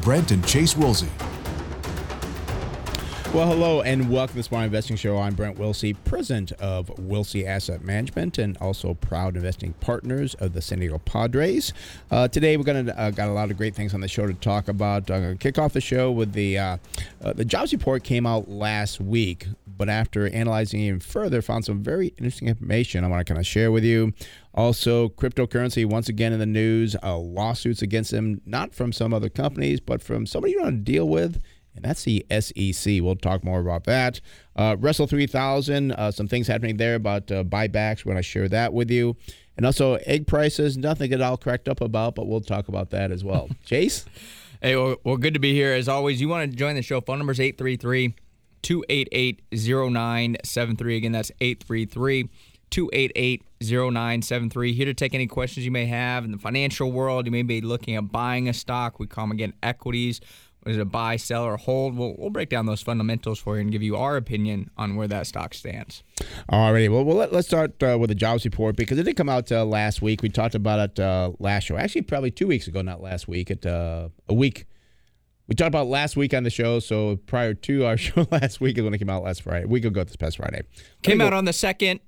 Brent and Chase Woolsey. Well, hello and welcome to the Smart Investing Show. I'm Brent Wilsey, president of Wilsey Asset Management and also proud investing partners of the San Diego Padres. Today we're going to got a lot of great things on the show to talk about. I'm going to kick off the show with the jobs report came out last week, but after analyzing it even further, found some very interesting information I want to kind of share with you. Also, cryptocurrency, once again in the news, lawsuits against them, not from some other companies, but from somebody you don't want to deal with, and that's the SEC. We'll talk more about that. Russell 3000, some things happening there about buybacks. We're going to share that with you. And also, egg prices, nothing at all cracked up about, but we'll talk about that as well. Chase? Hey, well, good to be here. As always, you want to join the show, phone number is 833-288-0973. Again, that's 833-288-0973. Here to take any questions you may have in the financial world. You may be looking at buying a stock. We call them, again, equities. Is it a buy, sell, or hold? We'll break down those fundamentals for you and give you our opinion on where that stock stands. All righty. Well, let's start with the jobs report because it did come out last week. We talked about it last show. Actually, probably 2 weeks ago, not last week. We talked about last week on the show, so prior to our show last week is when it came out last Friday. A week ago this past Friday. Came out on the 2nd.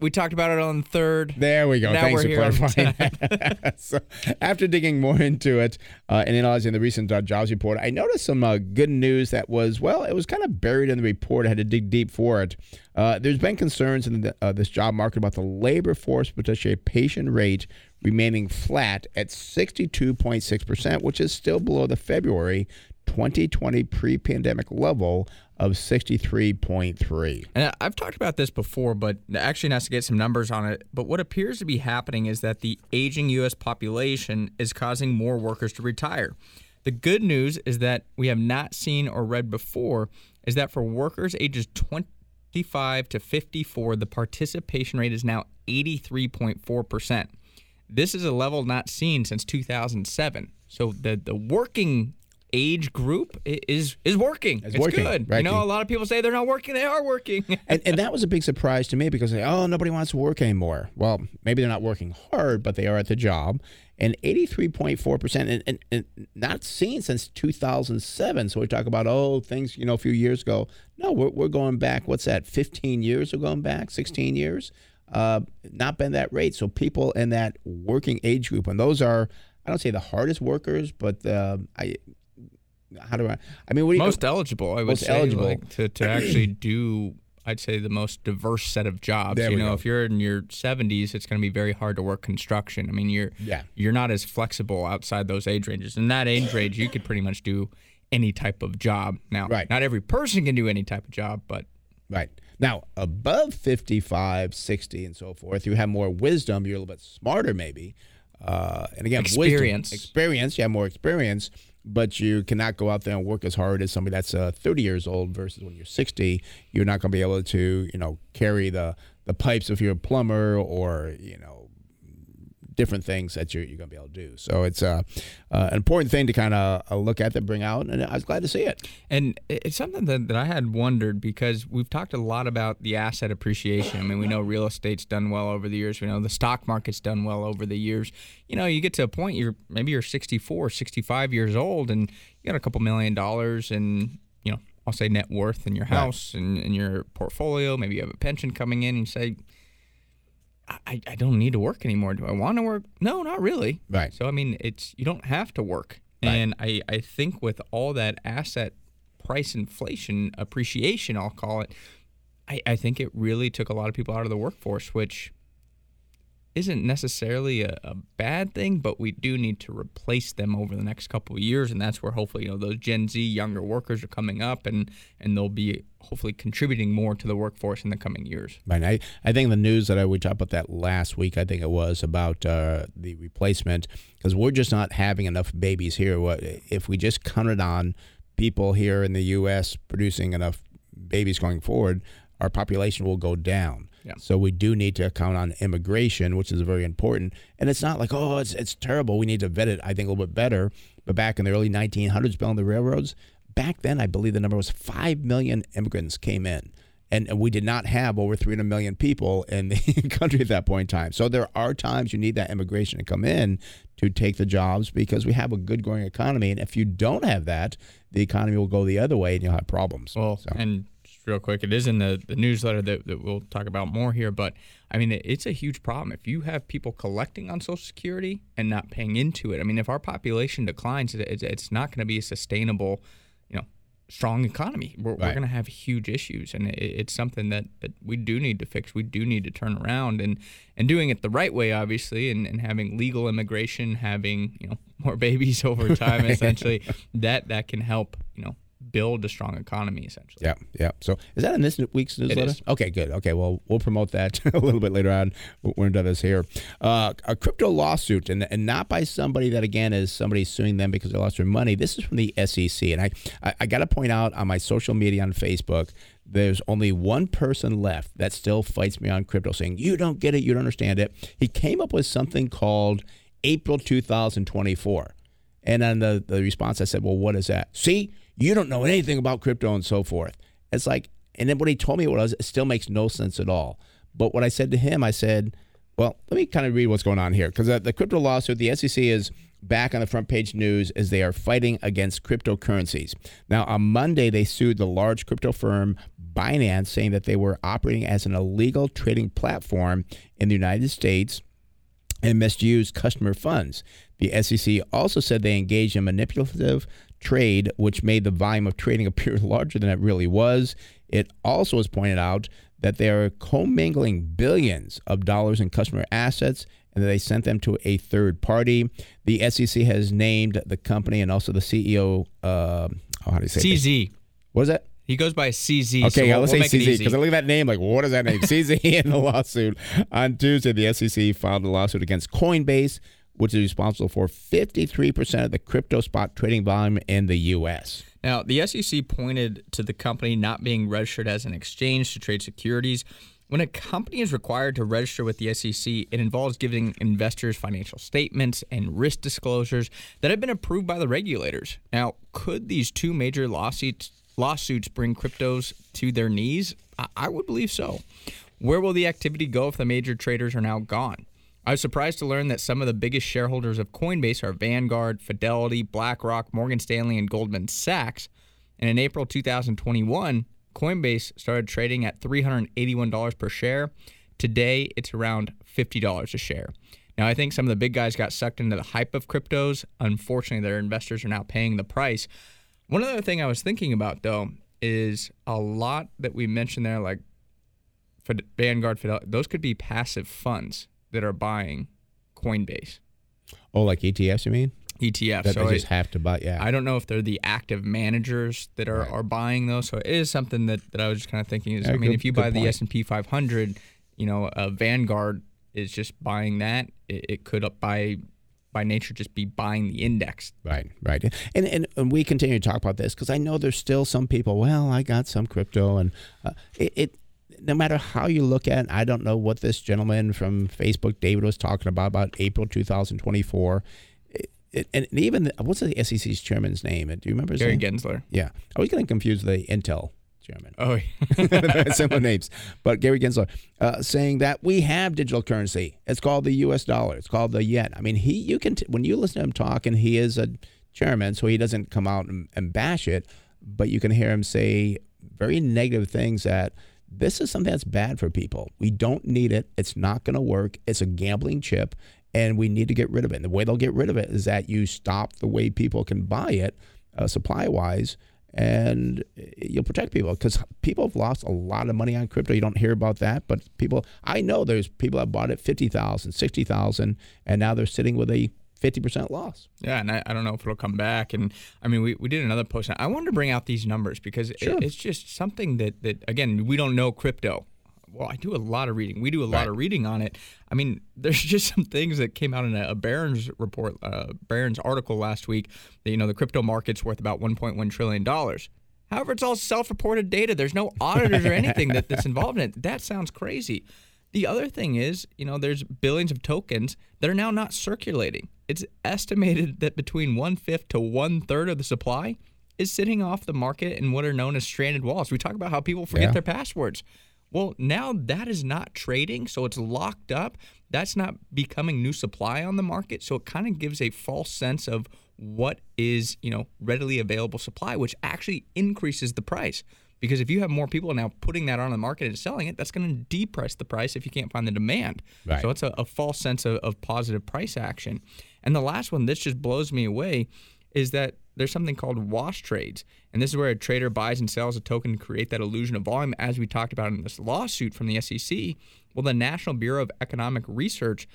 We talked about it on the 3rd. There we go. Now thanks for clarifying that. So after digging more into it and analyzing the recent jobs report, I noticed some good news that was, well, it was kind of buried in the report. I had to dig deep for it. There's been concerns in this job market about the labor force participation rate remaining flat at 62.6%, which is still below the February 2020 pre-pandemic level of 63.3. And I've talked about this before, but actually nice to get some numbers on it. But what appears to be happening is that the aging U.S. population is causing more workers to retire. The good news is that we have not seen or read before is that for workers ages 25 to 54, the participation rate is now 83.4%. This is a level not seen since 2007. So the working age group is working. It's working. Good. Right. You know, a lot of people say they're not working. They are working. and that was a big surprise to me because, nobody wants to work anymore. Well, maybe they're not working hard, but they are at the job. And 83.4%, and not seen since 2007. So we talk about, things, a few years ago. No, we're going back, 15 years we're going back, 16 years? Not been that rate. So people in that working age group, and those are, I don't say the hardest workers, but most eligible, I would say. To actually do, I'd say, the most diverse set of jobs. There we go. If you're in your 70s, it's going to be very hard to work construction. I mean, you're not as flexible outside those age ranges. In that age range, you could pretty much do any type of job. Now, Not every person can do any type of job, but... Right. Now, above 55, 60, and so forth, you have more wisdom. You're a little bit smarter, maybe. And again, experience. Wisdom, experience. You have more experience. But you cannot go out there and work as hard as somebody that's 30 years old versus when you're 60. You're not going to be able to, carry the pipes if you're a plumber or, different things that you're going to be able to do. So it's an important thing to kind of look at and bring out, and I was glad to see it. And it's something that I had wondered because we've talked a lot about the asset appreciation. I mean, we know real estate's done well over the years. We know the stock market's done well over the years. You get to a point, you're 64, 65 years old, and you got a couple $1 million and, I'll say net worth in your house and your portfolio. Maybe you have a pension coming in and you say, I don't need to work anymore. Do I want to work? No, not really. Right. So, it's you don't have to work. Right. And I think with all that asset price inflation appreciation, I'll call it, I think it really took a lot of people out of the workforce, which isn't necessarily a bad thing, but we do need to replace them over the next couple of years, and that's where hopefully, you know, those Gen Z younger workers are coming up, and they'll be hopefully contributing more to the workforce in the coming years. Right. I think the news that we talked about that last week, I think it was about the replacement, because we're just not having enough babies here. If we just counted on people here in the U.S. producing enough babies going forward, our population will go down. Yeah. So we do need to count on immigration, which is very important. And it's not like, oh, it's terrible. We need to vet it, I think, a little bit better. But back in the early 1900s, building the railroads, back then I believe the number was 5 million immigrants came in. And we did not have over 300 million people in the country at that point in time. So there are times you need that immigration to come in to take the jobs, because we have a good growing economy. And if you don't have that, the economy will go the other way and you'll have problems. Well, so. And real quick, it is in the newsletter that we'll talk about more here, but I mean, it's a huge problem. If you have people collecting on Social Security and not paying into it, I mean, if our population declines, it's not going to be a sustainable, you know, strong economy. We're going to have huge issues, and it's something that we do need to fix. We do need to turn around and doing it the right way, obviously, and having legal immigration, having, you know, more babies over time, essentially, that can help, you know, build a strong economy, essentially. Yeah, yeah. So is that in this week's newsletter? It is. Okay, good. Okay, well, we'll promote that a little bit later on when it does here. A crypto lawsuit, and not by somebody that, again, is somebody suing them because they lost their money. This is from the SEC, and I got to point out on my social media on Facebook, there's only one person left that still fights me on crypto, saying, you don't get it, you don't understand it. He came up with something called April 2024. And on the response, I said, well, what is that? See? You don't know anything about crypto and so forth. It's like, and then what he told me was, it still makes no sense at all. But what I said to him, I said, well, let me kind of read what's going on here. Because the crypto lawsuit, the SEC is back on the front page news as they are fighting against cryptocurrencies. Now, on Monday, they sued the large crypto firm Binance, saying that they were operating as an illegal trading platform in the United States and misused customer funds. The SEC also said they engaged in manipulative trade, which made the volume of trading appear larger than it really was. It also was pointed out that they are commingling billions of dollars in customer assets and that they sent them to a third party. The SEC has named the company and also the CEO, how do you say CZ. That? What is that? He goes by CZ. Okay, so let's say CZ, because I look at that name like, well, what is that name? CZ in the lawsuit. On Tuesday, the SEC filed a lawsuit against Coinbase, which is responsible for 53% of the crypto spot trading volume in the U.S. Now, the SEC pointed to the company not being registered as an exchange to trade securities. When a company is required to register with the SEC, it involves giving investors financial statements and risk disclosures that have been approved by the regulators. Now, could these two major lawsuits bring cryptos to their knees? I would believe so. Where will the activity go if the major traders are now gone? I was surprised to learn that some of the biggest shareholders of Coinbase are Vanguard, Fidelity, BlackRock, Morgan Stanley, and Goldman Sachs. And in April 2021, Coinbase started trading at $381 per share. Today, it's around $50 a share. Now, I think some of the big guys got sucked into the hype of cryptos. Unfortunately, their investors are now paying the price. One other thing I was thinking about, though, is a lot that we mentioned there, like Vanguard, Fidelity, those could be passive funds that are buying Coinbase. Oh, like ETFs, you mean? ETFs. That so they just have to buy, yeah. I don't know if they're the active managers that are buying those. So it is something that I was just kind of thinking is, yeah, I mean, if you buy the S&P 500, you know, Vanguard is just buying that. It could by nature just be buying the index. Right. And we continue to talk about this because I know there's still some people, well, I got some crypto and it no matter how you look at it, I don't know what this gentleman from Facebook, David, was talking about April 2024. And even, what's the SEC's chairman's name? Do you remember his name? Gary Gensler. Yeah. I was getting confused with the Intel chairman. Oh, yeah. Similar names. But Gary Gensler saying that we have digital currency. It's called the U.S. dollar. It's called the yen. I mean, when you listen to him talk, and he is a chairman, so he doesn't come out and bash it, but you can hear him say very negative things that, this is something that's bad for people. We don't need it. It's not going to work. It's a gambling chip, and we need to get rid of it. And the way they'll get rid of it is that you stop the way people can buy it supply-wise, and you'll protect people, because people have lost a lot of money on crypto. You don't hear about that, but people, I know there's people that bought it $50,000, $60,000, and now they're sitting with a 50% loss. Yeah, and I don't know if it'll come back. And I mean, we did another post. I wanted to bring out these numbers because it's just something that, again, we don't know crypto. Well, I do a lot of reading. We do a lot of reading on it. I mean, there's just some things that came out in a Barron's report, Barron's article last week that, you know, the crypto market's worth about $1.1 trillion. However, it's all self-reported data. There's no auditors or anything that's involved in it. That sounds crazy. The other thing is, you know, there's billions of tokens that are now not circulating. It's estimated that between 1/5 to 1/3 of the supply is sitting off the market in what are known as stranded wallets. We talk about how people forget their passwords. Well, now that is not trading, so it's locked up. That's not becoming new supply on the market, so it kind of gives a false sense of what is, you know, readily available supply, which actually increases the price. Because if you have more people now putting that on the market and selling it, that's going to depress the price if you can't find the demand. Right. So it's a false sense of positive price action. And the last one, this just blows me away, is that there's something called wash trades. And this is where a trader buys and sells a token to create that illusion of volume, as we talked about in this lawsuit from the SEC. Well, the National Bureau of Economic Research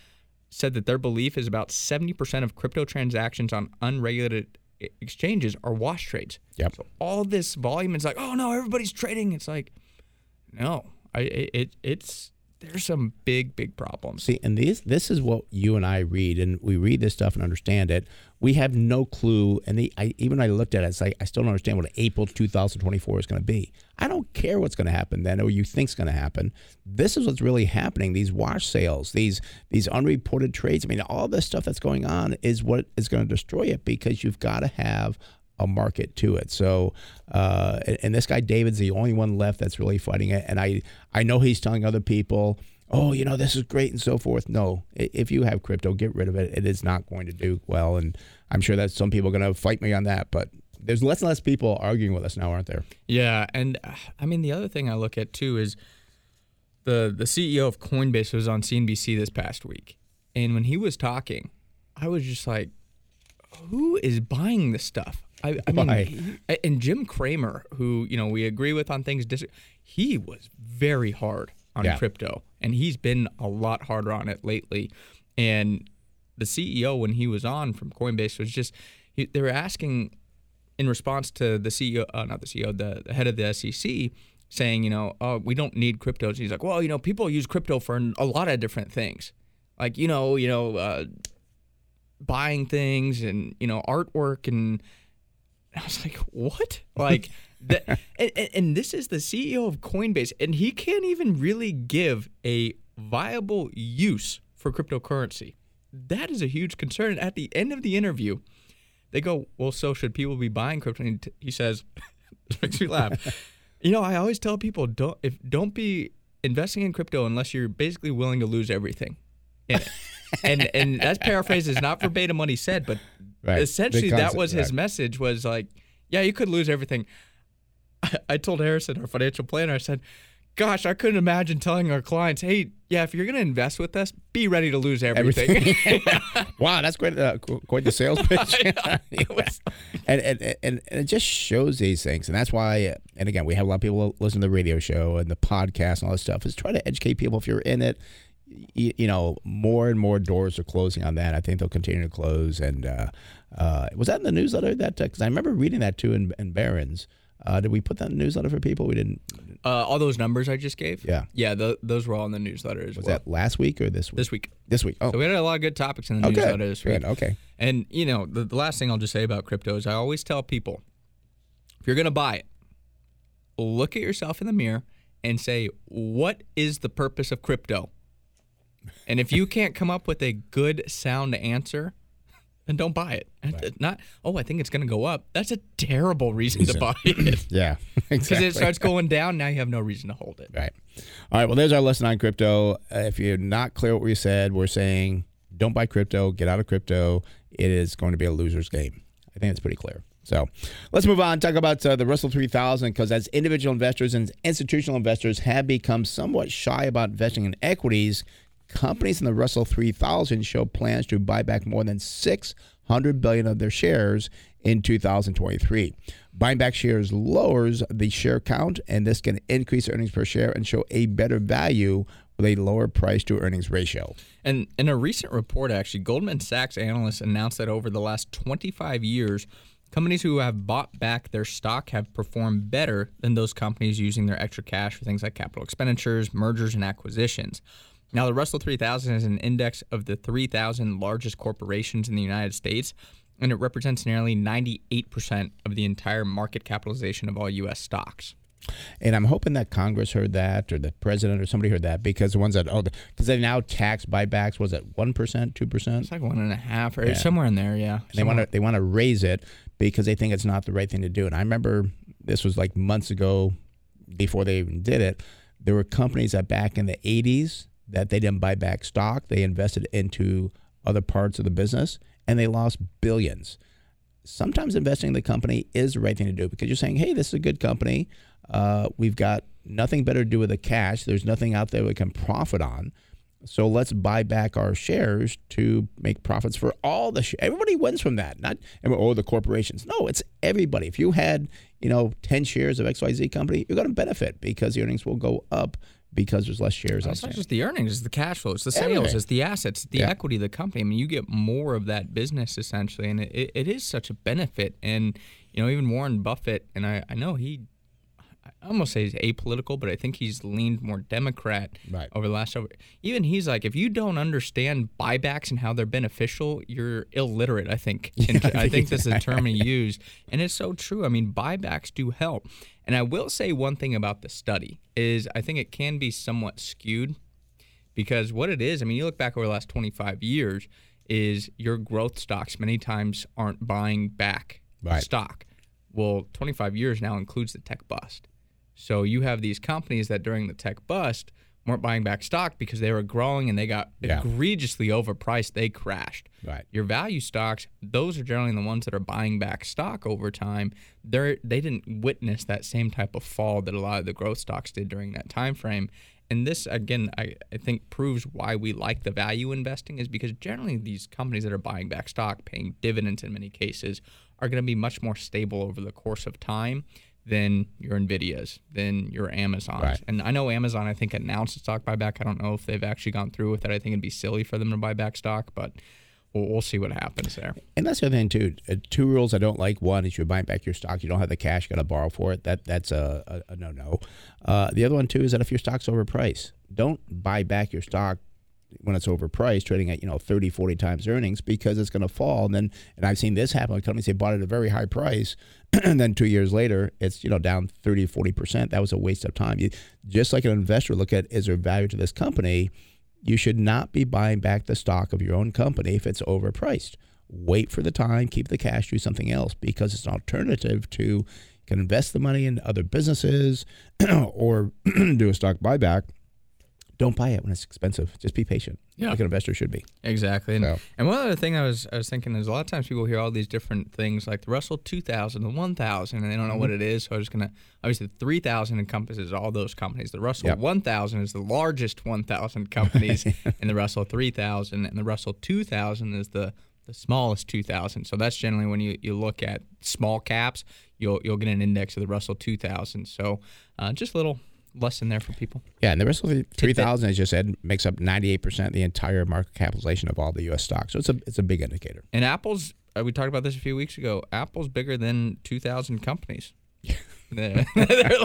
said that their belief is about 70% of crypto transactions on unregulated exchanges are wash trades. Yep. So all this volume is like, oh, no, everybody's trading. It's like, no, it's there's some big, big problems. See, and this is what you and I read, and we read this stuff and understand it. We have no clue, and I looked at it, it's like, I still don't understand what April 2024 is going to be. I don't care what's going to happen then, or what you think's going to happen. This is what's really happening, these wash sales, these unreported trades. I mean, all this stuff that's going on is what is going to destroy it, because you've got to have a market to it. So, and this guy David's the only one left that's really fighting it. And I know he's telling other people, oh, you know, this is great and so forth. No, if you have crypto, get rid of it. It is not going to do well. And I'm sure that some people are going to fight me on that, but there's less and less people arguing with us now, aren't there? Yeah. And I mean, the other thing I look at too is the CEO of Coinbase was on CNBC this past week. And when he was talking, I was just like, who is buying this stuff? I mean, and Jim Cramer, who, you know, we agree with on things, he was very hard on crypto, and he's been a lot harder on it lately. And the CEO, when he was on from Coinbase, was just, they were asking in response to the CEO, the head of the SEC, saying, you know, oh, we don't need cryptos. And he's like, well, you know, people use crypto for a lot of different things. Like, buying things and, you know, artwork and... I was like, what? Like, and this is the CEO of Coinbase, and he can't even really give a viable use for cryptocurrency. That is a huge concern. At the end of the interview, they go, well, so should people be buying crypto? And he says, this makes me laugh. You know, I always tell people, don't be investing in crypto unless you're basically willing to lose everything. And that paraphrase is not verbatim what he said, but essentially that was his message, was like, yeah, you could lose everything. I told Harrison, our financial planner, I said, gosh, I couldn't imagine telling our clients, hey, yeah, if you're going to invest with us, be ready to lose everything. Wow, that's quite the sales pitch. And it just shows these things. And that's why, and again, we have a lot of people listen to the radio show and the podcast and all this stuff, is try to educate people if you're in it. You know, more and more doors are closing on that. I think they'll continue to close. And was that in the newsletter? Because I remember reading that too in Barron's. Did we put that in the newsletter for people? We didn't. All those numbers I just gave? Yeah. Yeah, those were all in the newsletter as well. Was that last week or this week? This week. This week. Oh. So we had a lot of good topics in the newsletter this week. Good. Okay. And, you know, the last thing I'll just say about crypto is I always tell people, if you're going to buy it, look at yourself in the mirror and say, what is the purpose of crypto? And if you can't come up with a good, sound answer, then don't buy it. Right. Not, oh, I think it's going to go up. That's a terrible reason to buy it. Yeah, exactly. Because it starts going down, now you have no reason to hold it. Right. All right, well, there's our lesson on crypto. If you're not clear what we said, we're saying don't buy crypto, get out of crypto. It is going to be a loser's game. I think it's pretty clear. So let's move on, talk about the Russell 3000, because as individual investors and institutional investors have become somewhat shy about investing in equities, companies in the Russell 3000 show plans to buy back more than $600 billion of their shares in 2023. Buying back shares lowers the share count, and this can increase earnings per share and show a better value with a lower price to earnings ratio. And in a recent report, actually, Goldman Sachs analysts announced that over the last 25 years, companies who have bought back their stock have performed better than those companies using their extra cash for things like capital expenditures, mergers, and acquisitions. Now, the Russell 3000 is an index of the 3,000 largest corporations in the United States, and it represents nearly 98% of the entire market capitalization of all U.S. stocks. And I'm hoping that Congress heard that, or the president, or somebody heard that, because the ones that because they now tax buybacks. Was it 1%, 2%? It's like 1.5%, or somewhere in there. Yeah, they want to raise it because they think it's not the right thing to do. And I remember this was like months ago, before they even did it. There were companies that back in the 80s that they didn't buy back stock; they invested into other parts of the business, and they lost billions. Sometimes investing in the company is the right thing to do because you're saying, hey, this is a good company. We've got nothing better to do with the cash. There's nothing out there we can profit on. So let's buy back our shares to make profits for all the shares. Everybody wins from that, not the corporations. No, it's everybody. If you had 10 shares of XYZ company, you're going to benefit because the earnings will go up because there's less shares. It's not just the earnings, it's the cash flows, the sales, it's the assets, the equity of the company. I mean, you get more of that business essentially, and it is such a benefit. And, even Warren Buffett, and I know he – I almost say he's apolitical, but I think he's leaned more Democrat over the last Even he's like, if you don't understand buybacks and how they're beneficial, you're illiterate, I think. And I think that's the term he used. And it's so true. I mean, buybacks do help. And I will say one thing about the study is I think it can be somewhat skewed because what it is, I mean, you look back over the last 25 years, is your growth stocks many times aren't buying back stock. Well, 25 years now includes the tech bust. So you have these companies that during the tech bust weren't buying back stock because they were growing and they got egregiously overpriced. They crashed. Right. Your value stocks, those are generally the ones that are buying back stock over time. They didn't witness that same type of fall that a lot of the growth stocks did during that time frame. And this, again, I think proves why we like the value investing is because generally these companies that are buying back stock, paying dividends in many cases, are going to be much more stable over the course of time than your NVIDIAs, than your Amazons. Right. And I know Amazon, I think, announced a stock buyback. I don't know if they've actually gone through with it. I think it'd be silly for them to buy back stock, but we'll see what happens there. And that's the other thing, too. Two rules I don't like. One is you're buying back your stock. You don't have the cash. You got to borrow for it. That's a no-no. The other one, too, is that if your stock's overpriced, don't buy back your stock when it's overpriced, trading at 30, 40 times earnings because it's going to fall. And then, and I've seen this happen. Companies they bought it at a very high price, and then 2 years later, it's down 30, 40%. That was a waste of time. You, just like an investor, look at is there value to this company. You should not be buying back the stock of your own company if it's overpriced. Wait for the time, keep the cash, do something else because it's an alternative to you can invest the money in other businesses or do a stock buyback. Don't buy it when it's expensive. Just be patient, like an investor should be. Exactly. And, and one other thing I was thinking is a lot of times people hear all these different things like the Russell 2000, the 1000, and they don't know what it is. So I was going to – obviously, the 3000 encompasses all those companies. The Russell 1000 is the largest 1,000 companies in the Russell 3000, and the Russell 2000 is the smallest 2,000. So that's generally when you look at small caps, you'll get an index of the Russell 2000. So just a little – lesson there for people. Yeah, and the Russell 3000, as you said, makes up 98% of the entire market capitalization of all the U.S. stocks. So it's a big indicator. And Apple's, we talked about this a few weeks ago, Apple's bigger than 2,000 companies. They're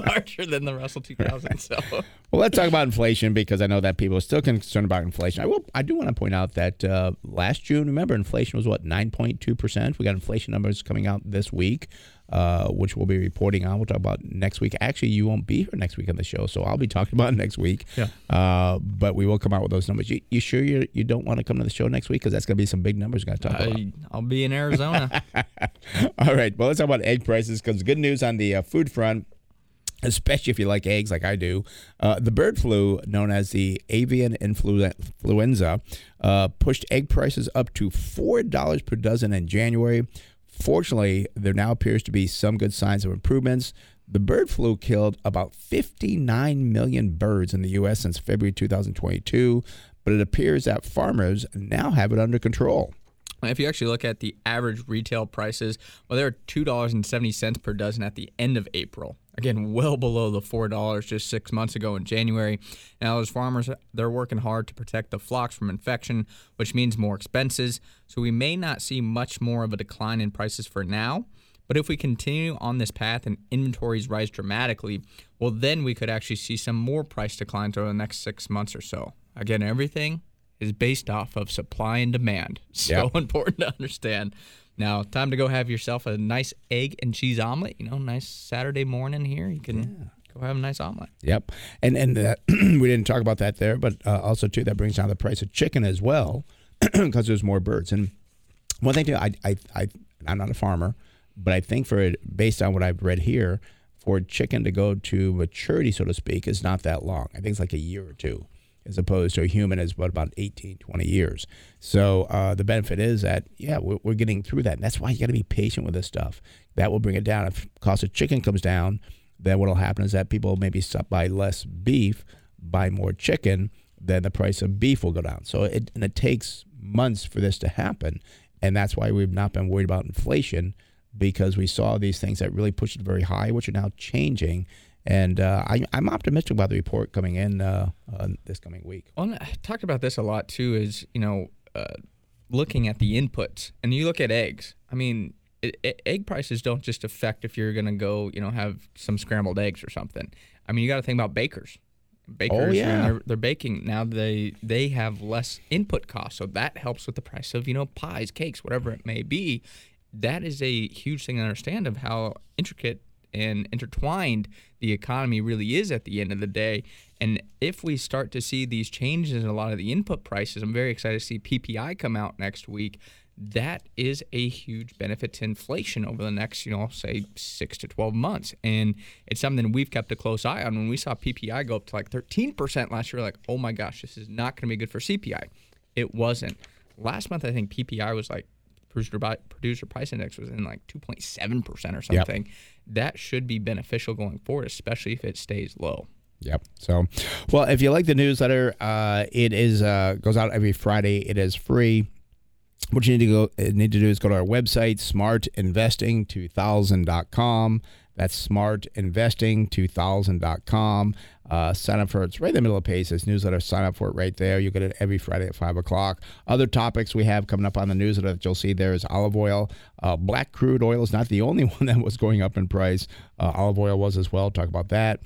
larger than the Russell 2000. So, well, let's talk about inflation because I know that people are still concerned about inflation. I do want to point out that last June, remember, inflation was 9.2%. We got inflation numbers coming out this week, which we'll be reporting on. We'll talk about next week. Actually, you won't be here next week on the show, so I'll be talking about it next week. Yeah. But we will come out with those numbers. You sure you don't want to come to the show next week because that's going to be some big numbers we're going to talk about. I'll be in Arizona. All right. Well, let's talk about egg prices because good news on the food front, especially if you like eggs like I do. The bird flu, known as the avian influenza, pushed egg prices up to $4 per dozen in January. Fortunately, there now appears to be some good signs of improvements. The bird flu killed about 59 million birds in the U.S. since February 2022. but it appears that farmers now have it under control. If you actually look at the average retail prices, well, they were $2.70 per dozen at the end of April. Again, well below the $4 just 6 months ago in January. Now, those farmers, they're working hard to protect the flocks from infection, which means more expenses. So we may not see much more of a decline in prices for now. But if we continue on this path and inventories rise dramatically, well, then we could actually see some more price declines over the next 6 months or so. Again, everything is based off of supply and demand. So important to understand. Now, time to go have yourself a nice egg and cheese omelet. You know, nice Saturday morning here. You can go have a nice omelet. Yep. And we didn't talk about that there, but also, too, that brings down the price of chicken as well because there's more birds. And one thing, too, I'm not a farmer, but I think for it, based on what I've read here, for chicken to go to maturity, so to speak, is not that long. I think it's like a year or two, as opposed to a human is what, about 18, 20 years. So the benefit is that, we're getting through that. And that's why you got to be patient with this stuff. That will bring it down. If cost of chicken comes down, then what will happen is that people maybe stop by less beef, buy more chicken, then the price of beef will go down. So it takes months for this to happen. And that's why we've not been worried about inflation, because we saw these things that really pushed it very high, which are now changing. And I'm optimistic about the report coming in this coming week. Well, I talked about this a lot, too, is, looking at the inputs. And you look at eggs. I mean, egg prices don't just affect if you're going to go, have some scrambled eggs or something. I mean, you got to think about bakers. Bakers, they're baking. Now they have less input costs. So that helps with the price of, pies, cakes, whatever it may be. That is a huge thing to understand of how intricate and intertwined the economy really is at the end of the day. And if we start to see these changes in a lot of the input prices, I'm very excited to see PPI come out next week. That is a huge benefit to inflation over the next, 6 to 12 months. And it's something we've kept a close eye on. When we saw PPI go up to like 13% last year, like, oh my gosh, this is not going to be good for CPI. It wasn't. Last month, I think PPI was like, producer price index was in like 2.7% or something. Yep. That should be beneficial going forward, especially if it stays low. Yep. So, well, if you like the newsletter, it is goes out every Friday. It is free. What you need to do is go to our website, smartinvesting2000.com. That's smartinvesting2000.com. Sign up for it. It's right in the middle of the page. This newsletter, sign up for it right there. You get it every Friday at 5 o'clock. Other topics we have coming up on the newsletter that you'll see there is olive oil. Black crude oil is not the only one that was going up in price. Olive oil was as well. Talk about that.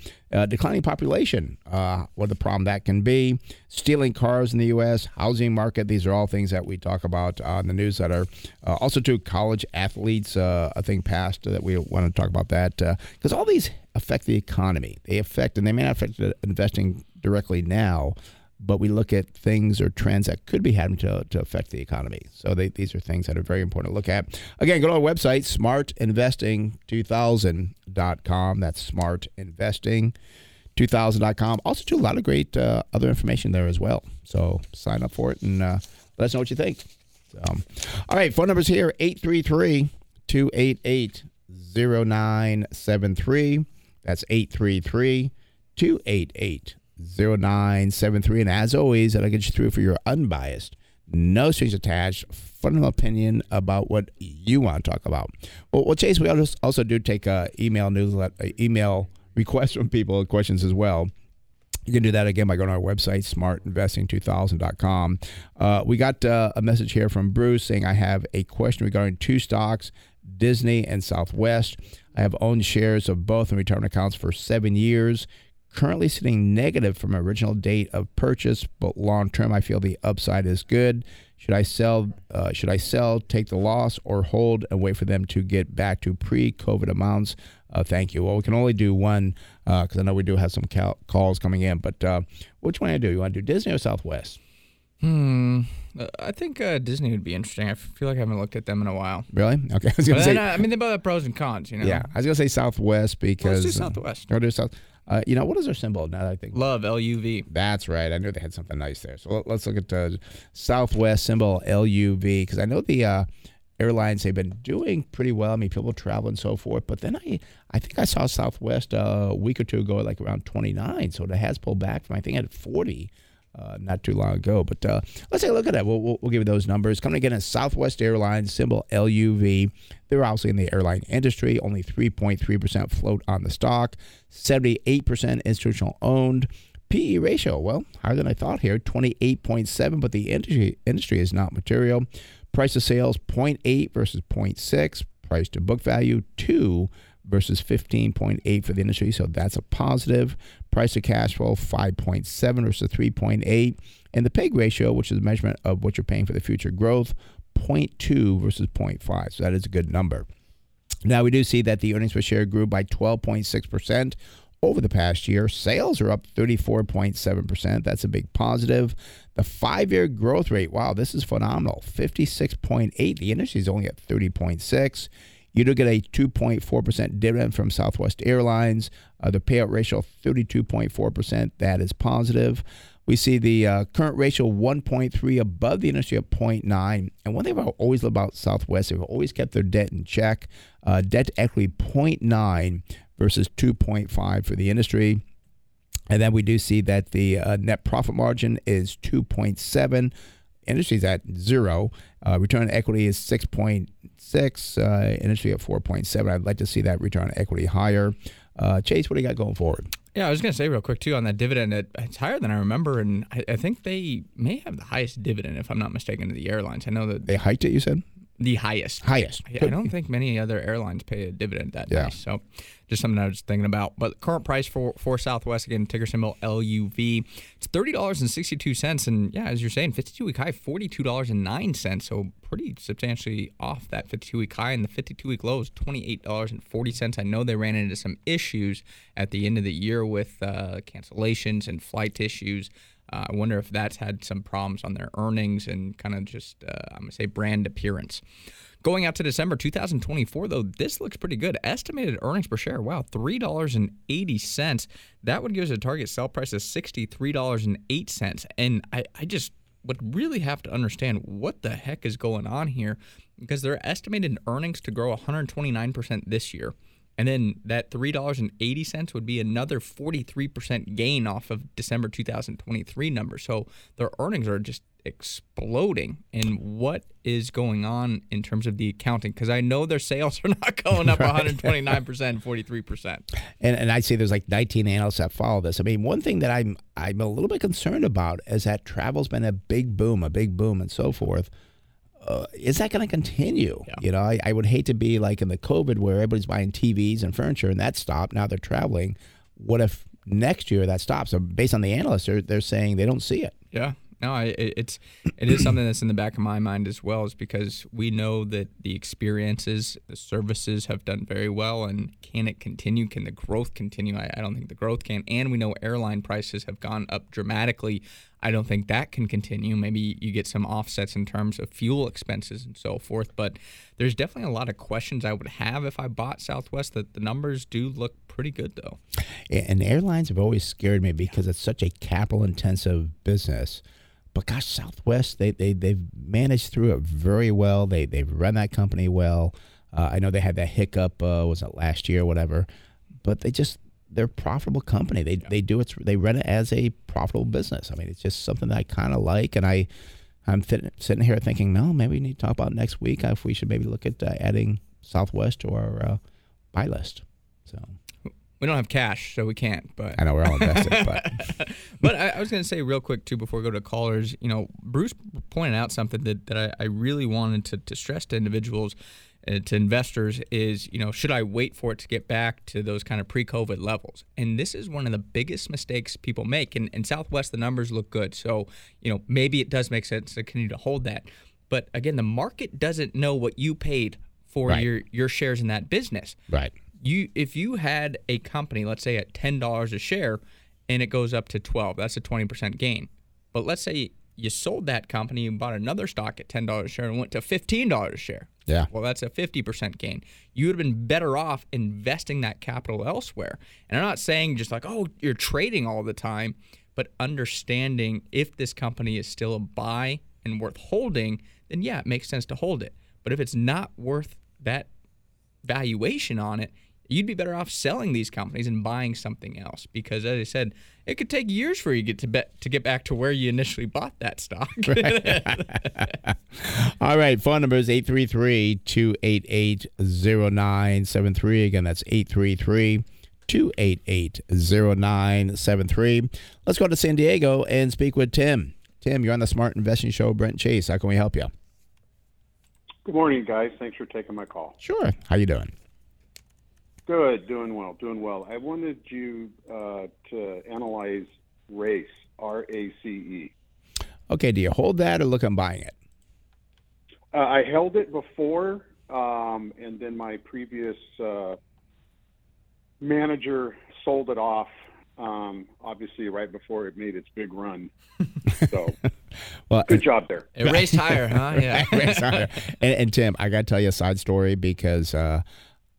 Declining population, what the problem that can be. Stealing cars in the U.S., housing market. These are all things that we talk about on the newsletter. Also, too, college athletes, a thing passed that we want to talk about that. Because all these affect the economy. They affect, and they may not affect investing directly now, but we look at things or trends that could be happening to affect the economy. So these are things that are very important to look at. Again, go to our website, smartinvesting2000.com. That's smartinvesting2000.com. Also, too, a lot of great other information there as well. So sign up for it and let us know what you think. So, all right, phone number's here, 833-288 0973. That's 833-288-0973. And as always, that'll get you through for your unbiased, no strings attached, fundamental opinion about what you want to talk about. Well, Chase, we also do take email requests from people, questions as well. You can do that again by going to our website, smartinvesting2000.com. We got a message here from Bruce saying, I have a question regarding two stocks, Disney and Southwest. I have owned shares of both in retirement accounts for 7 years, currently sitting negative from original date of purchase, but long term I feel the upside is good. Should I sell, take the loss, or hold and wait for them to get back to pre-COVID amounts? Thank you. Well, we can only do one because I know we do have some calls coming in, but which one do you do? You want to do Disney or Southwest? I think Disney would be interesting. I feel like I haven't looked at them in a while. Really? Okay. I was gonna say. I mean, they both have pros and cons. Yeah. I was gonna say Southwest because. Let's do Southwest. What is their symbol now that I think? Love, LUV. That's right. I knew they had something nice there. So let's look at the Southwest symbol LUV, because I know the airlines, they've been doing pretty well. I mean, people travel and so forth. But then I think I saw Southwest a week or two ago, like around 29. So it has pulled back from I think at 40. not too long ago. But let's take a look at that. We'll give you those numbers. Coming again is Southwest Airlines, symbol LUV. They're obviously in the airline industry. Only 3.3% float on the stock, 78% institutional owned. PE ratio, well, higher than I thought here, 28.7, but the industry is not material. Price to sales, 0.8 versus 0.6. Price to book value, 2 versus 15.8 for the industry, so that's a positive. Price to cash flow, 5.7 versus 3.8. And the PEG ratio, which is a measurement of what you're paying for the future growth, 0.2 versus 0.5, so that is a good number. Now, we do see that the earnings per share grew by 12.6%. Over the past year, sales are up 34.7%. That's a big positive. The 5-year growth rate, wow, this is phenomenal, 56.8. The industry is only at 30.6. You do get a 2.4% dividend from Southwest Airlines. The payout ratio, 32.4%. That is positive. We see the current ratio 1.3 above the industry of 0.9. And one thing I've always loved about Southwest, they've always kept their debt in check. Debt to equity 0.9 versus 2.5 for the industry. And then we do see that the net profit margin is 2.7. Industry's at 0. Return on equity is 6.6. Industry at 4.7. I'd like to see that return on equity higher. Chase, what do you got going forward? Yeah, I was going to say real quick, too, on that dividend, it's higher than I remember, and I think they may have the highest dividend, if I'm not mistaken, to the airlines. I know that they hiked it, you said? The highest. Highest. I don't think many other airlines pay a dividend that nice. So just something I was thinking about. But current price for Southwest, again, ticker symbol LUV, it's $30.62. And, yeah, as you're saying, 52-week high, $42.09. So pretty substantially off that 52-week high. And the 52-week low is $28.40. I know they ran into some issues at the end of the year with cancellations and flight issues. I wonder if that's had some problems on their earnings and kind of just, I'm going to say, brand appearance. Going out to December 2024, though, this looks pretty good. Estimated earnings per share, wow, $3.80. That would give us a target sell price of $63.08. And I just would really have to understand what the heck is going on here, because they're estimated earnings to grow 129% this year. And then that $3.80 would be another 43% gain off of December 2023 number. So their earnings are just exploding. And what is going on in terms of the accounting? Because I know their sales are not going up 129%, 43%. And I'd say there's like 19 analysts that follow this. I mean, one thing that I'm a little bit concerned about is that travel's been a big boom and so forth. Is that going to continue? Yeah. You know, I would hate to be like in the COVID where everybody's buying TVs and furniture and that stopped. Now they're traveling. What if next year that stops? So based on the analysts, they're saying they don't see it. Yeah. No, it is something that's in the back of my mind as well, is because we know that the experiences, the services have done very well, and can it continue? Can the growth continue? I don't think the growth can, and we know airline prices have gone up dramatically. I don't think that can continue. Maybe you get some offsets in terms of fuel expenses and so forth, but there's definitely a lot of questions I would have if I bought Southwest. That the numbers do look pretty good, though. And airlines have always scared me because it's such a capital-intensive business. But gosh, Southwest, they've managed through it very well. They've run that company well. I know they had that hiccup, was it last year or whatever, but they're a profitable company. They run it as a profitable business. I mean, it's just something that I kind of like, and I'm sitting here thinking, no, maybe we need to talk about next week if we should maybe look at adding Southwest to our buy list. So. We don't have cash, so we can't. But I know we're all invested. But I was going to say real quick, too, before we go to callers, you know, Bruce pointed out something that I really wanted to stress to individuals, to investors, is, you know, should I wait for it to get back to those kind of pre-COVID levels? And this is one of the biggest mistakes people make. And Southwest, the numbers look good. So, you know, maybe it does make sense to continue to hold that. But, again, the market doesn't know what you paid for your shares in that business. Right. If you had a company, let's say at $10 a share, and it goes up to $12, that's a 20% gain. But let's say you sold that company and bought another stock at $10 a share and went to $15 a share. Yeah. Well, that's a 50% gain. You would have been better off investing that capital elsewhere. And I'm not saying just like, oh, you're trading all the time, but understanding if this company is still a buy and worth holding, then yeah, it makes sense to hold it. But if it's not worth that valuation on it, you'd be better off selling these companies and buying something else, because as I said, it could take years for you to get back to where you initially bought that stock. Right. All right, phone number is 833-288-0973. Again, that's 833-288-0973. Let's go to San Diego and speak with Tim. Tim, you're on the Smart Investing Show. Brent, Chase, how can we help you? Good morning, guys. Thanks for taking my call. Sure. How you doing? Good. Doing well. Doing well. I wanted you to analyze RACE, R-A-C-E. Okay. Do you hold that or look on buying it? I held it before, and then my previous manager sold it off, obviously right before it made its big run. So well, good job there. It raced higher, huh? Yeah. It raced higher. And Tim, I got to tell you a side story, because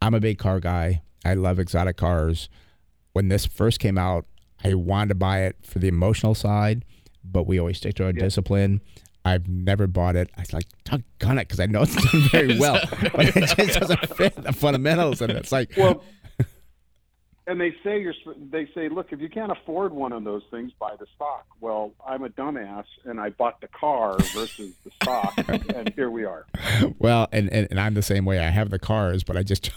I'm a big car guy. I love exotic cars. When this first came out, I wanted to buy it for the emotional side, but we always stick to our discipline. I've never bought it. I was like, doggone it, because I know it's done very well, but it just doesn't fit the fundamentals. And it's like, well, and they say look, if you can't afford one of those things, buy the stock. Well, I'm a dumbass, and I bought the car versus the stock, and here we are. Well, and I'm the same way. I have the cars, but I just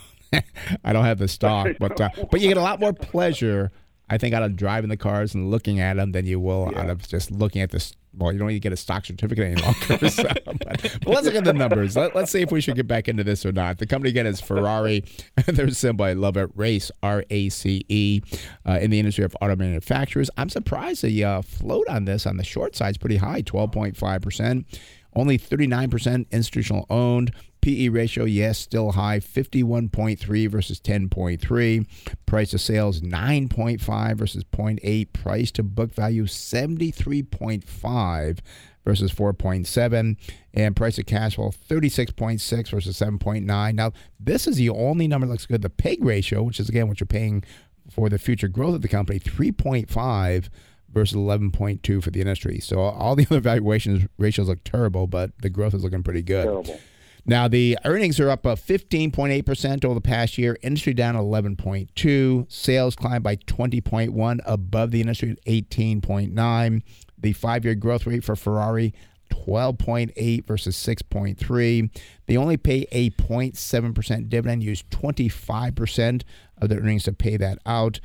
I don't have the stock. But you get a lot more pleasure, I think, out of driving the cars and looking at them than you will out of just looking at this. Well, you don't need to get a stock certificate any longer. So, but let's look at the numbers. Let's see if we should get back into this or not. The company, again, is Ferrari. Their symbol, I love it, RACE, R-A-C-E, in the industry of auto manufacturers. I'm surprised the float on this on the short side is pretty high, 12.5%. Only 39% institutional owned. P.E. ratio, yes, still high, 51.3 versus 10.3. Price to sales, 9.5 versus 0.8. Price to book value, 73.5 versus 4.7. And price to cash flow, 36.6 versus 7.9. Now, this is the only number that looks good. The PEG ratio, which is, again, what you're paying for the future growth of the company, 3.5 versus 11.2 for the industry. So all the other valuations ratios look terrible, but the growth is looking pretty good. Terrible. Now, the earnings are up 15.8% over the past year, industry down 11.2%, sales climbed by 20.1%, above the industry at 18.9%. The five-year growth rate for Ferrari, 12.8% versus 6.3%. They only pay a 0.7% dividend, use 25% of their earnings to pay that out.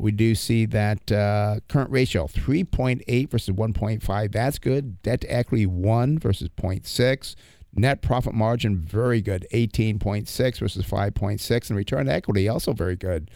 We do see that current ratio, 3.8 versus 1.5. That's good. Debt to equity, 1 versus 0.6. Net profit margin, very good, 18.6 versus 5.6. And return to equity, also very good,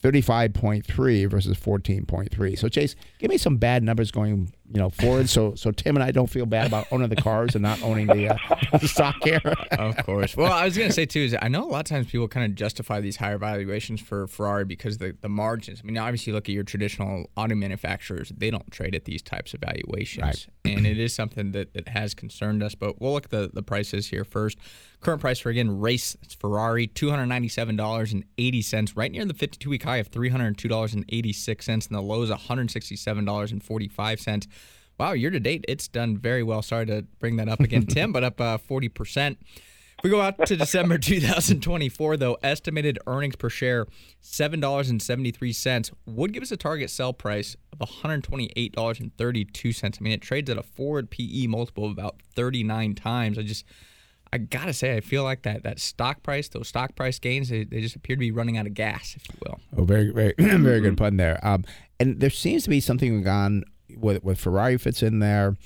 35.3 versus 14.3. So, Chase, give me some bad numbers going forward so Tim and I don't feel bad about owning the cars and not owning the stock here. Of course. Well, I was going to say, too, is I know a lot of times people kind of justify these higher valuations for Ferrari because the margins. I mean, obviously, you look at your traditional auto manufacturers. They don't trade at these types of valuations. Right. And it is something that has concerned us. But we'll look at the prices here first. Current price for, again, RACE, it's Ferrari, $297.80, right near the 52-week high of $302.86, and the low is $167.45. Wow, year-to-date, it's done very well. Sorry to bring that up again, Tim, but up 40%. If we go out to December 2024, though, estimated earnings per share, $7.73, would give us a target sell price of $128.32. I mean, it trades at a forward P.E. multiple of about 39 times. I got to say, I feel like that stock price, those stock price gains, they just appear to be running out of gas, if you will. Oh, very, very, very good pun there. And there seems to be something gone with Ferrari fits in there,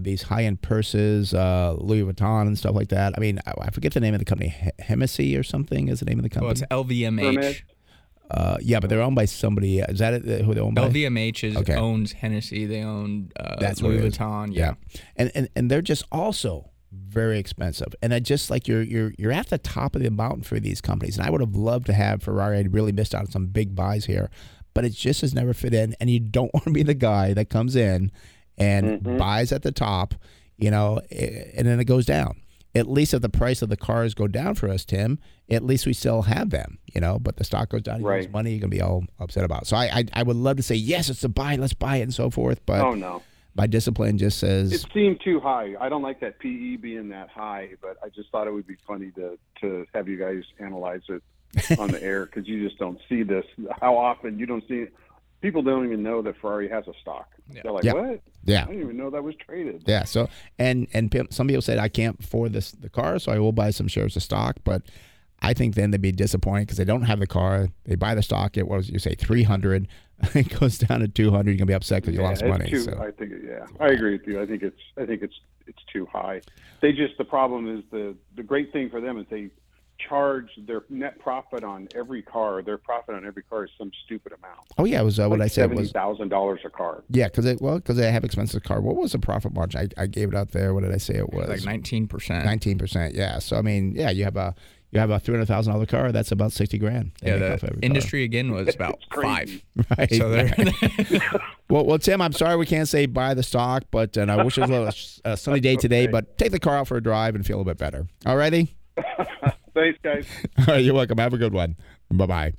these high-end purses, Louis Vuitton and stuff like that. I mean, I forget the name of the company. Hennessy or something is the name of the company? Oh, it's LVMH. Yeah, but they're owned by somebody. Is that who they're owned by? LVMH owns Hennessy. They own Louis Vuitton. Yeah. And they're just also very expensive. And I just like you're at the top of the mountain for these companies. And I would have loved to have Ferrari. I'd really missed out on some big buys here. But it just has never fit in, and you don't want to be the guy that comes in and buys at the top, and then it goes down. At least if the price of the cars go down for us, Tim, at least we still have them, but the stock goes down, you lose money, you're going to be all upset about. So I would love to say, yes, it's a buy, let's buy it and so forth, but my discipline just says... It seemed too high. I don't like that PE being that high, but I just thought it would be funny to have you guys analyze it on the air because you just don't see this. How often you don't see it. People don't even know that Ferrari has a stock. Yeah. They're like, yeah. What? Yeah. I didn't even know that was traded. Yeah. So, and some people said, I can't afford this, the car, so I will buy some shares of stock. But I think then they'd be disappointed because they don't have the car. They buy the stock. It was, you say, 300. It goes down to 200. You're gonna be upset because you lost money. I think, yeah, I agree with you. I think it's too high. They just, the problem is the great thing for them is they charge their net profit on every car. Their profit on every car is some stupid amount. Oh yeah, it was what I said was $70,000 a car. Yeah, because they have expensive car. What was the profit margin? I gave it out there. What did I say it was? Like 19%. 19%. Yeah. So I mean, yeah, you have a $300,000 car. That's about $60,000. Yeah, the industry again was about $5 million. Right. So well, Tim, I'm sorry we can't say buy the stock, but and I wish it was a sunny day today. But take the car out for a drive and feel a bit better. All righty. Thanks, guys. All right, you're welcome. Have a good one. Bye-bye.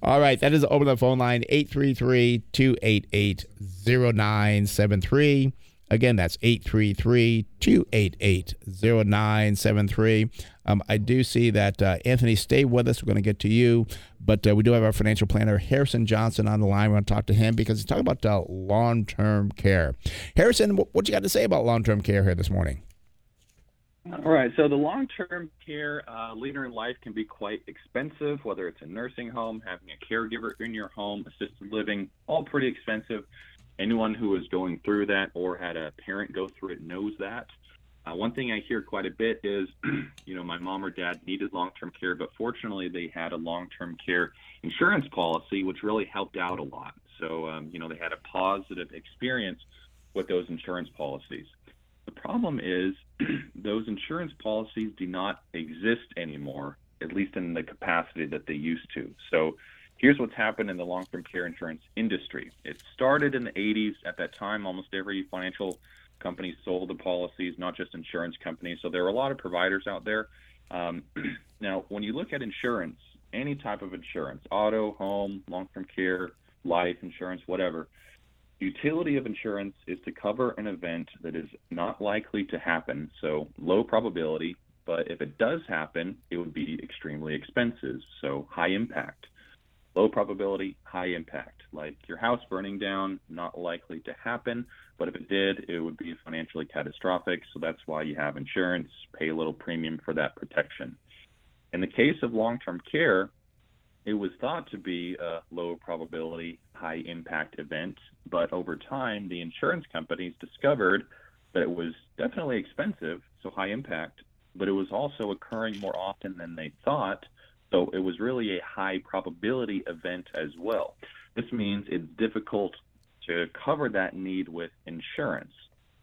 All right, that is open the phone line, 833-288-0973. Again, that's 833-288-0973. I do see that, Anthony, stay with us. We're going to get to you. But we do have our financial planner, Harrison Johnson, on the line. We're going to talk to him because he's talking about long-term care. Harrison, what you got to say about long-term care here this morning? All right, so the long-term care later in life can be quite expensive, whether it's a nursing home, having a caregiver in your home, assisted living, all pretty expensive. Anyone who is going through that or had a parent go through it knows that. One thing I hear quite a bit is, my mom or dad needed long-term care, but fortunately they had a long-term care insurance policy, which really helped out a lot. So, they had a positive experience with those insurance policies. The problem is those insurance policies do not exist anymore, at least in the capacity that they used to. So here's what's happened in the long-term care insurance industry. It started in the 80s. At that time, almost every financial company sold the policies, not just insurance companies. So there were a lot of providers out there. Now, when you look at insurance, any type of insurance, auto, home, long-term care, life insurance, whatever, utility of insurance is to cover an event that is not likely to happen, so low probability, but if it does happen, it would be extremely expensive, so high impact. Low probability, high impact, like your house burning down, not likely to happen, but if it did, it would be financially catastrophic, so that's why you have insurance, pay a little premium for that protection. In the case of long-term care, it was thought to be a low probability, high impact event, but over time, the insurance companies discovered that it was definitely expensive, so high impact, but it was also occurring more often than they thought, so it was really a high probability event as well. This means it's difficult to cover that need with insurance.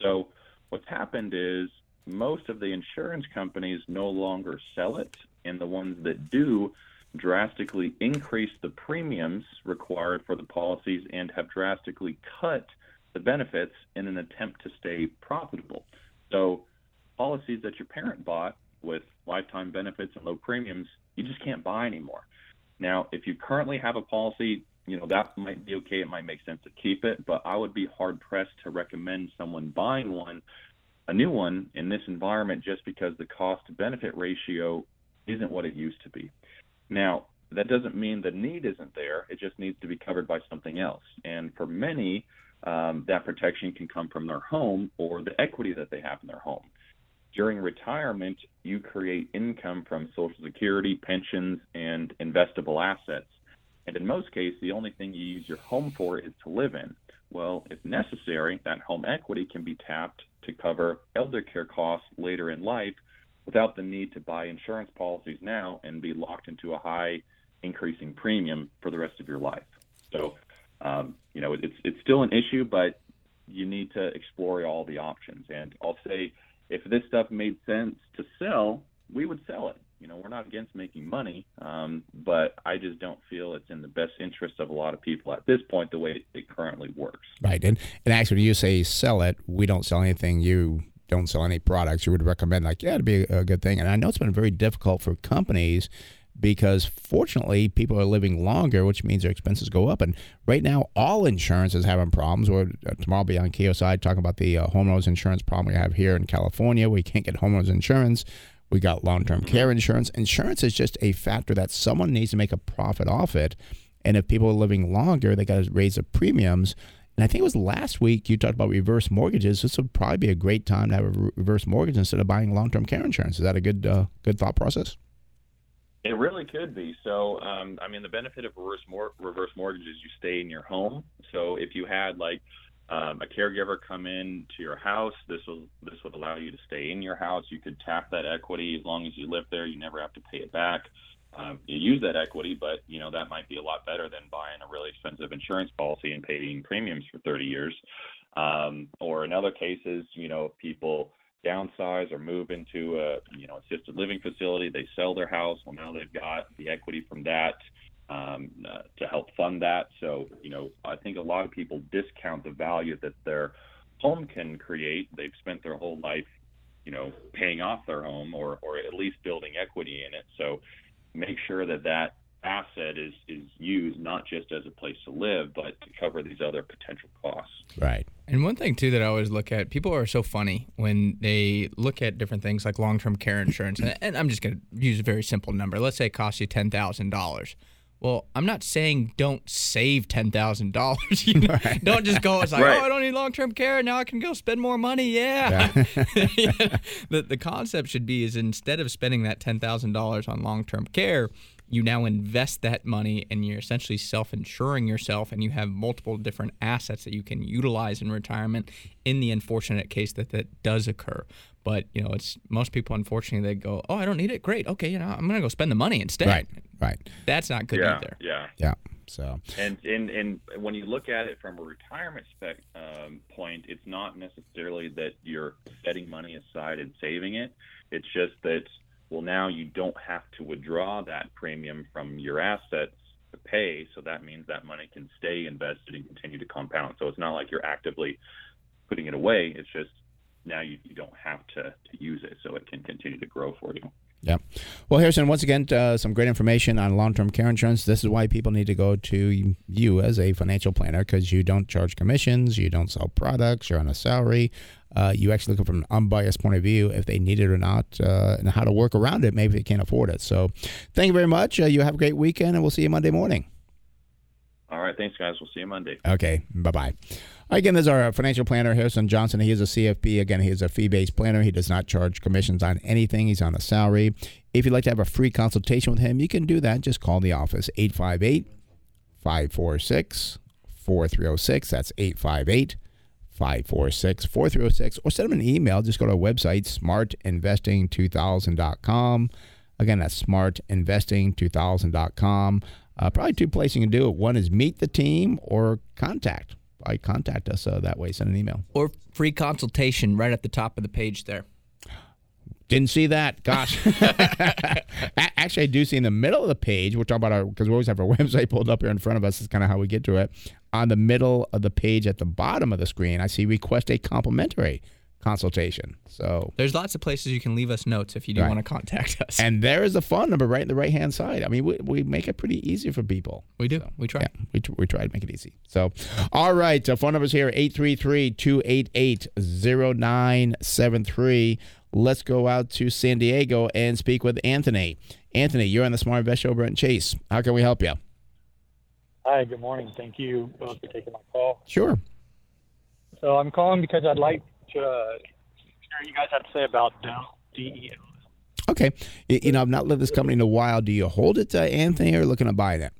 So what's happened is most of the insurance companies no longer sell it, and the ones that do drastically increase the premiums required for the policies and have drastically cut the benefits in an attempt to stay profitable. So policies that your parent bought with lifetime benefits and low premiums, you just can't buy anymore. Now, if you currently have a policy, that might be okay. It might make sense to keep it, but I would be hard-pressed to recommend someone buying a new one in this environment just because the cost-benefit ratio isn't what it used to be. Now, that doesn't mean the need isn't there. It just needs to be covered by something else. And for many, that protection can come from their home or the equity that they have in their home. During retirement, you create income from Social Security, pensions, and investable assets. And in most cases, the only thing you use your home for is to live in. Well, if necessary, that home equity can be tapped to cover elder care costs later in life, without the need to buy insurance policies now and be locked into a high increasing premium for the rest of your life. So, it's still an issue, but you need to explore all the options. And I'll say, if this stuff made sense to sell, we would sell it. We're not against making money, but I just don't feel it's in the best interest of a lot of people at this point, the way it currently works. Right. And actually, when you say sell it, we don't sell anything. You don't sell any products, you would recommend it'd be a good thing. And I know it's been very difficult for companies because fortunately people are living longer, which means their expenses go up. And right now, all insurance is having problems. Or tomorrow I'll be on KSI talking about the homeowners insurance problem we have here in California. We can't get homeowners insurance. We got long-term care insurance. Insurance is just a factor that someone needs to make a profit off it. And if people are living longer, they got to raise the premiums. And I think it was last week you talked about reverse mortgages. This would probably be a great time to have a reverse mortgage instead of buying long-term care insurance. Is that a good thought process? It really could be. So, I mean, the benefit of reverse mortgage is you stay in your home. So if you had like a caregiver come in to your house, this would allow you to stay in your house. You could tap that equity as long as you live there. You never have to pay it back. You use that equity, but you know that might be a lot better than buying a really expensive insurance policy and paying premiums for 30 years. Or in other cases, you know, people downsize or move into a assisted living facility. They sell their house. Well, now they've got the equity from that to help fund that. So I think a lot of people discount the value that their home can create. They've spent their whole life, paying off their home or at least building equity in it. So make sure that asset is used not just as a place to live, but to cover these other potential costs. Right. And one thing, too, that I always look at, people are so funny when they look at different things like long-term care insurance. And I'm just going to use a very simple number. Let's say it costs you $10,000. Well, I'm not saying don't save $10,000. Right. Don't just go, it's like, right. Oh, I don't need long-term care. Now I can go spend more money. Yeah. The concept should be is instead of spending that $10,000 on long-term care, you now invest that money and you're essentially self-insuring yourself, and you have multiple different assets that you can utilize in retirement in the unfortunate case that does occur. But, it's most people, unfortunately, they go, oh, I don't need it. Great. Okay, I'm going to go spend the money instead. Right. That's not good either. Yeah. So. And when you look at it from a retirement point, it's not necessarily that you're setting money aside and saving it. It's just that, well, now you don't have to withdraw that premium from your assets to pay, so that means that money can stay invested and continue to compound. So it's not like you're actively putting it away. It's just now you don't have to use it, so it can continue to grow for you. Yeah. Well, Harrison, once again, some great information on long-term care insurance. This is why people need to go to you as a financial planner, because you don't charge commissions, you don't sell products, you're on a salary. You actually look from an unbiased point of view if they need it or not, and how to work around it. Maybe they can't afford it. So thank you very much. You have a great weekend, and we'll see you Monday morning. All right. Thanks, guys. We'll see you Monday. Okay. Bye-bye. Again, this is our financial planner, Harrison Johnson. He is a CFP. Again, he is a fee-based planner. He does not charge commissions on anything. He's on a salary. If you'd like to have a free consultation with him, you can do that. Just call the office, 858-546-4306. That's 858-546-4306. Or send him an email. Just go to our website, smartinvesting2000.com. Again, that's smartinvesting2000.com. Probably two places you can do it. One is meet the team or contact. I contact us that way. Send an email. Or free consultation right at the top of the page there. Didn't see that. Gosh. Actually, I do see in the middle of the page. We're talking about because we always have our website pulled up here in front of us. It's kind of how we get to it. On the middle of the page at the bottom of the screen, I see request a complimentary consultation. So there's lots of places you can leave us notes if you do want to contact us. And there is the phone number right in the right-hand side. I mean, we make it pretty easy for people. We do. So, we try. Yeah, we try to make it easy. So, all right. So phone number's here, 833-288-0973. Let's go out to San Diego and speak with Anthony. Anthony, you're on the Smart Invest Show, Brent Chase. How can we help you? Hi, good morning. Thank you both for taking my call. Sure. So I'm calling because I'd like you guys have to say about Dell, DEL. Okay. I've not lived this company in a while. Do you hold it, Anthony, or looking to buy that?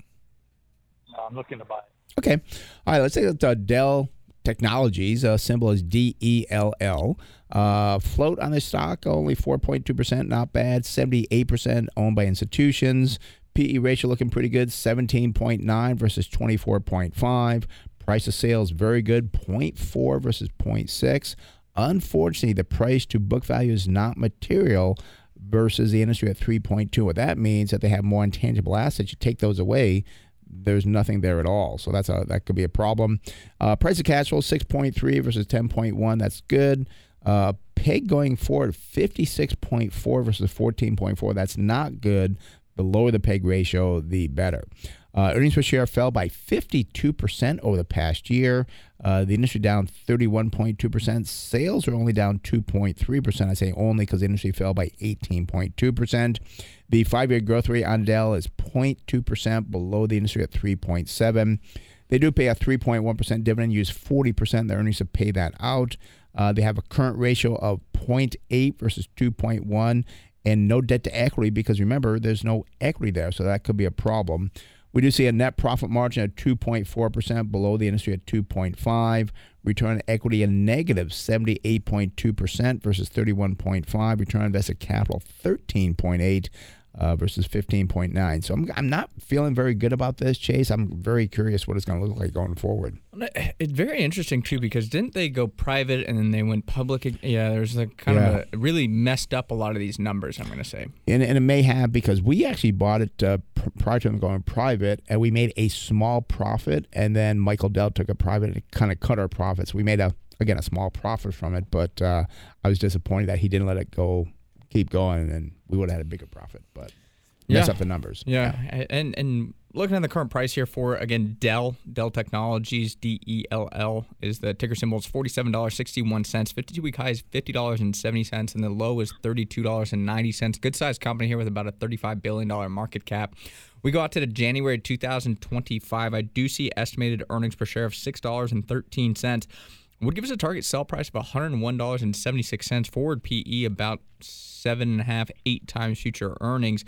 No, I'm looking to buy it. Okay. All right, let's say it's Dell Technologies, symbol is DELL. Float on the stock, only 4.2%, not bad, 78% owned by institutions. PE ratio looking pretty good, 17.9 versus 24.5. Price to sales, very good, 0.4 versus 0.6. Unfortunately, the price to book value is not material versus the industry at 3.2. What that means that they have more intangible assets. You take those away, there's nothing there at all. So that could be a problem. Price to cash flow, 6.3 versus 10.1. That's good. Peg going forward, 56.4 versus 14.4. That's not good. The lower the peg ratio, the better. Earnings per share fell by 52% over the past year. The industry down 31.2%. Sales are only down 2.3%. I say only because the industry fell by 18.2%. The five-year growth rate on Dell is 0.2%, below the industry at 3.7%. They do pay a 3.1% dividend, use 40% of their earnings to pay that out. They have a current ratio of 0.8 versus 2.1 and no debt to equity because, remember, there's no equity there, so that could be a problem. We do see a net profit margin of 2.4%, below the industry at 2.5%. Return on equity a negative 78.2% versus 31.5%. Return on invested capital 13.8%. Versus 15.9. So I'm not feeling very good about this, Chase. I'm very curious what it's going to look like going forward. It's very interesting, too, because didn't they go private and then they went public? Yeah, there's like kind of a really messed up a lot of these numbers, I'm going to say. And it may have, because we actually bought it prior to them going private, and we made a small profit, and then Michael Dell took it private and it kind of cut our profits. We made, a small profit from it, but I was disappointed that he didn't let it go. Keep going, and we would have had a bigger profit, but mess up the numbers. Yeah. And looking at the current price here for, again, Dell Technologies, DELL is the ticker symbol. It's $47.61. 52-week high is $50.70, and the low is $32.90. Good-sized company here with about a $35 billion market cap. We go out to the January 2025. I do see estimated earnings per share of $6.13. Would give us a target sell price of $101.76, forward PE about 7.5-8 times future earnings.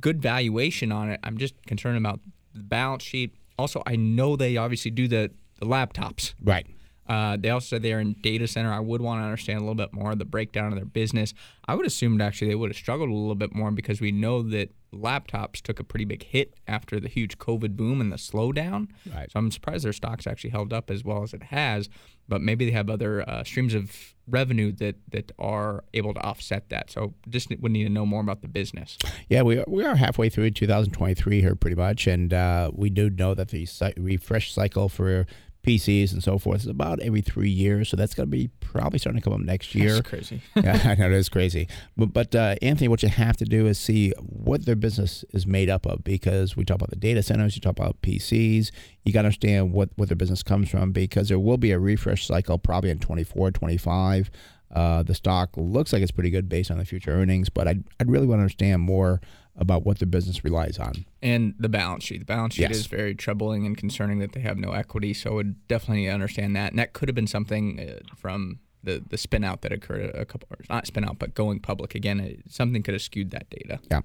Good valuation on it. I'm just concerned about the balance sheet. Also, I know they obviously do the laptops. Right. They also said they're in data center. I would want to understand a little bit more of the breakdown of their business. I would assume actually they would have struggled a little bit more because we know that laptops took a pretty big hit after the huge COVID boom and the slowdown. Right. So I'm surprised their stock's actually held up as well as it has, but maybe they have other streams of revenue that are able to offset that. So just would need to know more about the business. Yeah, we are halfway through 2023 here pretty much, and we do know that the refresh cycle for PCs and so forth is about every 3 years, so that's going to be probably starting to come up next year. That's crazy. Yeah, I know, it is crazy. But Anthony, what you have to do is see what their business is made up of, because we talk about the data centers, you talk about PCs, you got to understand what their business comes from, because there will be a refresh cycle probably in 24, 25. The stock looks like it's pretty good based on the future earnings, but I'd really want to understand more about what the business relies on. And the balance sheet. The balance sheet is very troubling and concerning that they have no equity, so I would definitely understand that. And that could have been something from the spin-out that occurred a couple hours. Not spin-out, but going public. Again, something could have skewed that data. Yeah.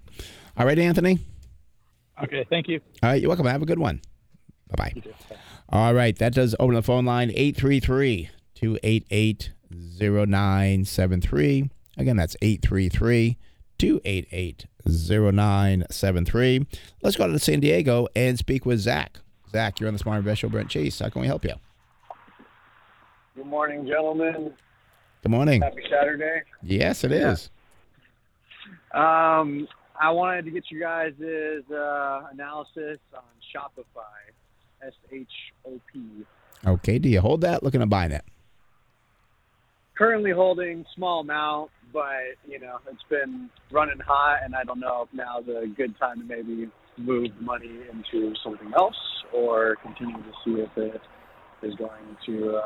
All right, Anthony. Okay, thank you. All right, you're welcome. Have a good one. Bye-bye. You too. Bye. All right, that does open the phone line, 833-288-0973. Again, that's 833-288-0973. Let's go to San Diego and speak with Zach. Zach, you're on the Smart Invest Show. Brent, Chase, how can we help you? Good morning, gentlemen. Good morning. Happy Saturday. Yes, it is. I wanted to get you guys' analysis on Shopify, S-H-O-P. Okay, do you hold that? Looking to buy that? Currently holding small amount, but it's been running hot, and I don't know if now's a good time to maybe move money into something else or continue to see if it is going to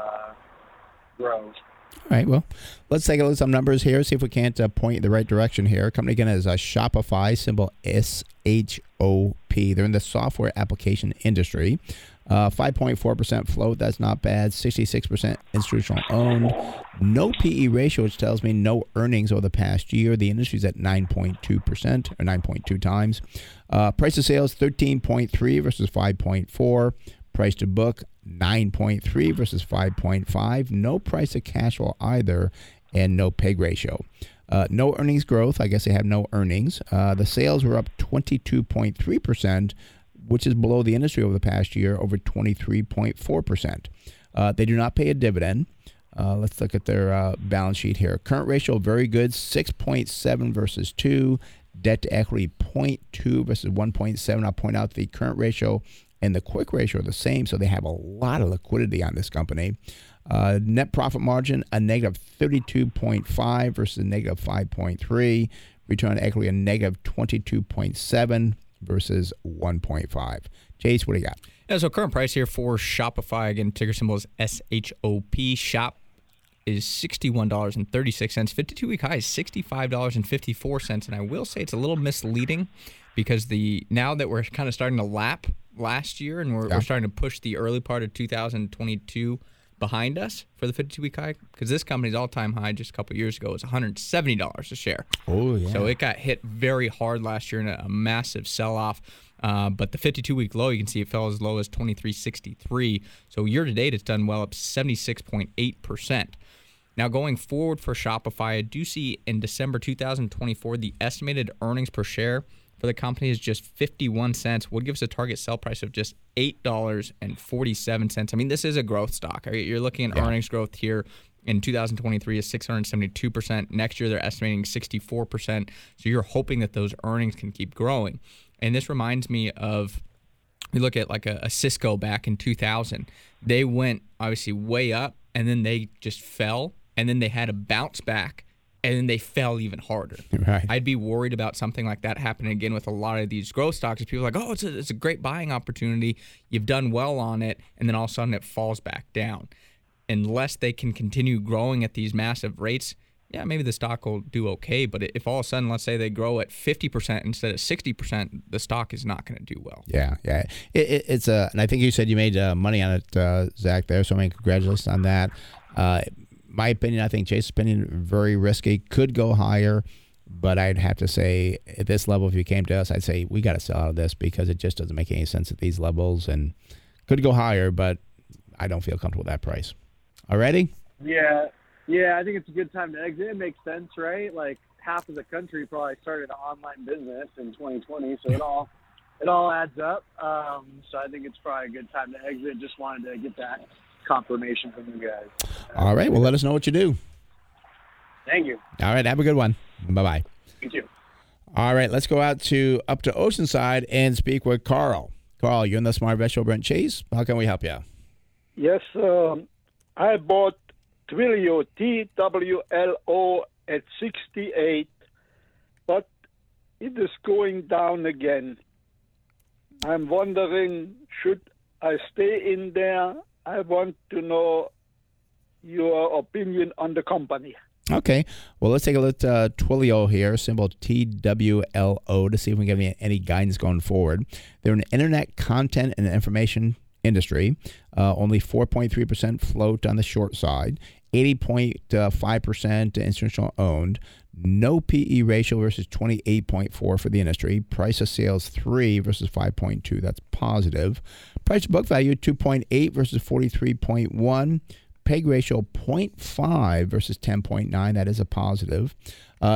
grow. All right, well, let's take a look at some numbers here, see if we can't point in the right direction here. Company again is Shopify, symbol SHOP. They're in the software application industry. 5.4% float, that's not bad. 66% institutional owned. No PE ratio, which tells me no earnings over the past year. The industry's at 9.2% or 9.2 times. Price to sales, 13.3 versus 5.4. Price to book, 9.3 versus 5.5. No price to cash flow either, and no PEG ratio. No earnings growth. I guess they have no earnings. The sales were up 22.3%. which is below the industry over the past year, over 23.4%. They do not pay a dividend. Let's look at their balance sheet here. Current ratio, very good, 6.7 versus 2. Debt to equity, 0.2 versus 1.7. I'll point out the current ratio and the quick ratio are the same, so they have a lot of liquidity on this company. Net profit margin, a negative 32.5 versus a negative 5.3. Return on equity, a negative 22.7. versus 1.5. Chase, what do you got? Yeah, so current price here for Shopify, again, ticker symbol is SHOP. Shop is $61.36. 52-week high is $65.54. And I will say it's a little misleading because now that we're kind of starting to lap last year and we're starting to push the early part of 2022 behind us for the 52-week high, because this company's all-time high just a couple years ago was $170 a share. Oh, yeah. So it got hit very hard last year in a massive sell-off. But the 52-week low, you can see it fell as low as $23.63. So year-to-date, it's done well, up 76.8%. Now, going forward for Shopify, I do see in December 2024, the estimated earnings per share for the company is just 51 cents, would give us a target sell price of just $8.47. I mean, this is a growth stock. You're looking at earnings growth here in 2023 is 672%. Next year, they're estimating 64%. So you're hoping that those earnings can keep growing. And this reminds me of, we look at like a Cisco back in 2000. They went obviously way up and then they just fell and then they had a bounce back. And then they fell even harder. Right. I'd be worried about something like that happening again with a lot of these growth stocks. People are like, oh, it's a great buying opportunity. You've done well on it, and then all of a sudden it falls back down. Unless they can continue growing at these massive rates, yeah, maybe the stock will do okay. But if all of a sudden, let's say they grow at 50% instead of 60%, the stock is not going to do well. Yeah. It's and I think you said you made money on it, Zach, there. So I mean, congratulations on that. My opinion, I think Chase's opinion, very risky. Could go higher, but I'd have to say at this level, if you came to us, I'd say we got to sell out of this because it just doesn't make any sense at these levels and could go higher, but I don't feel comfortable with that price. Already? Yeah, I think it's a good time to exit. It makes sense, right? Like half of the country probably started an online business in 2020, so it all adds up. So I think it's probably a good time to exit. Just wanted to get that confirmation from you guys. All right. Well, let us know what you do. Thank you. All right. Have a good one. Bye-bye. Thank you. All right. Let's go up to Oceanside and speak with Carl. Carl, you're in the Smart Invest Show, Brent Chase. How can we help you? Yes. I bought Twilio, TWLO, at 68, but it is going down again. I'm wondering, should I stay in there? I want to know your opinion on the company. Okay. Well, let's take a look at Twilio here, symbol TWLO, to see if we can get any guidance going forward. They're an internet content and information industry. Only 4.3% float on the short side, 80.5% institutional owned, no PE ratio versus 28.4 for the industry. Price of sales 3 versus 5.2. That's positive. Price to book value 2.8 versus 43.1. PEG ratio 0.5 versus 10.9. That is a positive.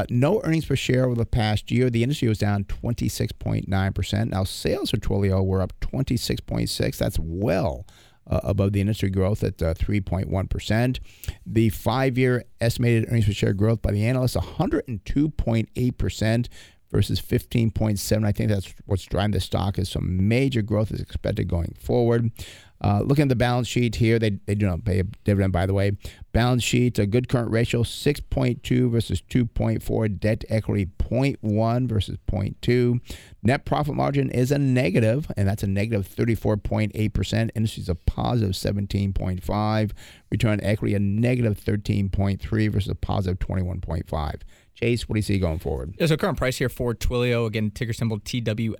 No earnings per share over the past year. The industry was down 26.9%. Now sales for Twilio were up 26.6%. That's well above the industry growth at 3.1%. The 5-year estimated earnings per share growth by the analysts, 102.8% versus 15.7%. I think that's what's driving the stock is some major growth is expected going forward. Looking at the balance sheet here, they do not pay a dividend, by the way. Balance sheet, a good current ratio, 6.2 versus 2.4. Debt to equity, 0.1 versus 0.2. Net profit margin is a negative, and that's a negative 34.8%. Industry's a positive 17.5. Return on equity, a negative 13.3 versus a positive 21.5. Chase, what do you see going forward? Yeah, so current price here for Twilio, again, ticker symbol TWLO,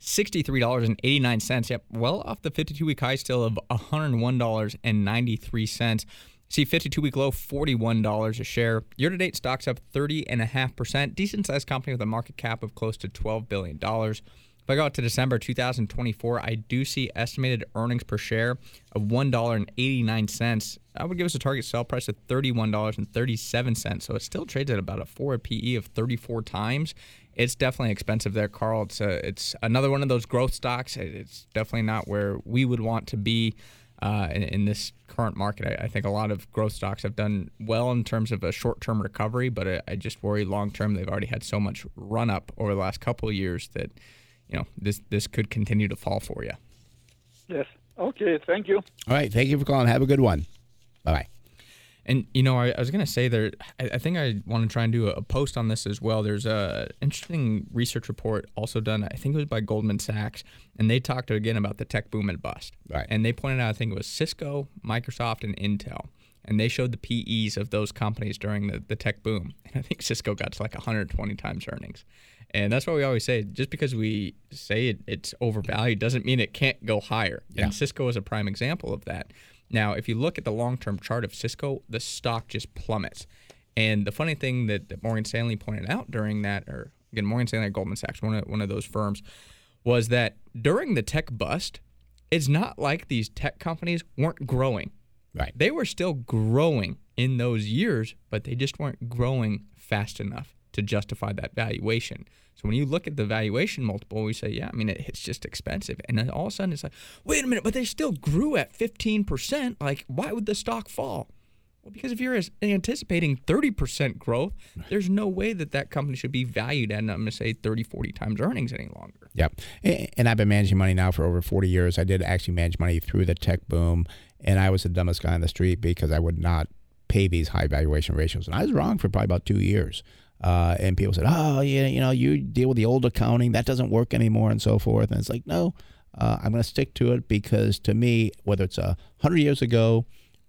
$63.89. Yep, well off the 52-week high still of $101.93. See, 52-week low, $41 a share. Year-to-date, stock's up 30.5%. Decent-sized company with a market cap of close to $12 billion. If I go out to December 2024, I do see estimated earnings per share of $1.89. That would give us a target sell price of $31.37. So it still trades at about a forward PE of 34 times. It's definitely expensive there, Carl. It's another one of those growth stocks. It's definitely not where we would want to be in this current market. I think a lot of growth stocks have done well in terms of a short-term recovery, but I just worry long-term. They've already had so much run-up over the last couple of years that this could continue to fall for you. Yes. Okay. Thank you. All right. Thank you for calling. Have a good one. Bye-bye. And, you know, I was going to say there, I think I want to try and do a post on this as well. There's a interesting research report also done, I think it was by Goldman Sachs, and they talked again about the tech boom and bust. Right. And they pointed out, I think it was Cisco, Microsoft, and Intel. And they showed the PEs of those companies during the tech boom. And I think Cisco got to like 120 times earnings. And that's why we always say, just because we say it's overvalued doesn't mean it can't go higher. Yeah. And Cisco is a prime example of that. Now, if you look at the long-term chart of Cisco, the stock just plummets. And the funny thing that Morgan Stanley pointed out during that, or again, Morgan Stanley or Goldman Sachs, one of those firms, was that during the tech bust, it's not like these tech companies weren't growing. Right. They were still growing in those years, but they just weren't growing fast enough to justify that valuation. So when you look at the valuation multiple, we say, yeah, I mean, it's just expensive. And then all of a sudden it's like, wait a minute, but they still grew at 15%. Like, why would the stock fall? Well, because if you're anticipating 30% growth, there's no way that company should be valued at, I'm going to say, 30, 40 times earnings any longer. Yep. And I've been managing money now for over 40 years. I did actually manage money through the tech boom, and I was the dumbest guy on the street because I would not pay these high valuation ratios. And I was wrong for probably about 2 years. And people said, oh, yeah, you know, you deal with the old accounting. That doesn't work anymore and so forth. And it's like, no, I'm going to stick to it because to me, whether it's 100 years ago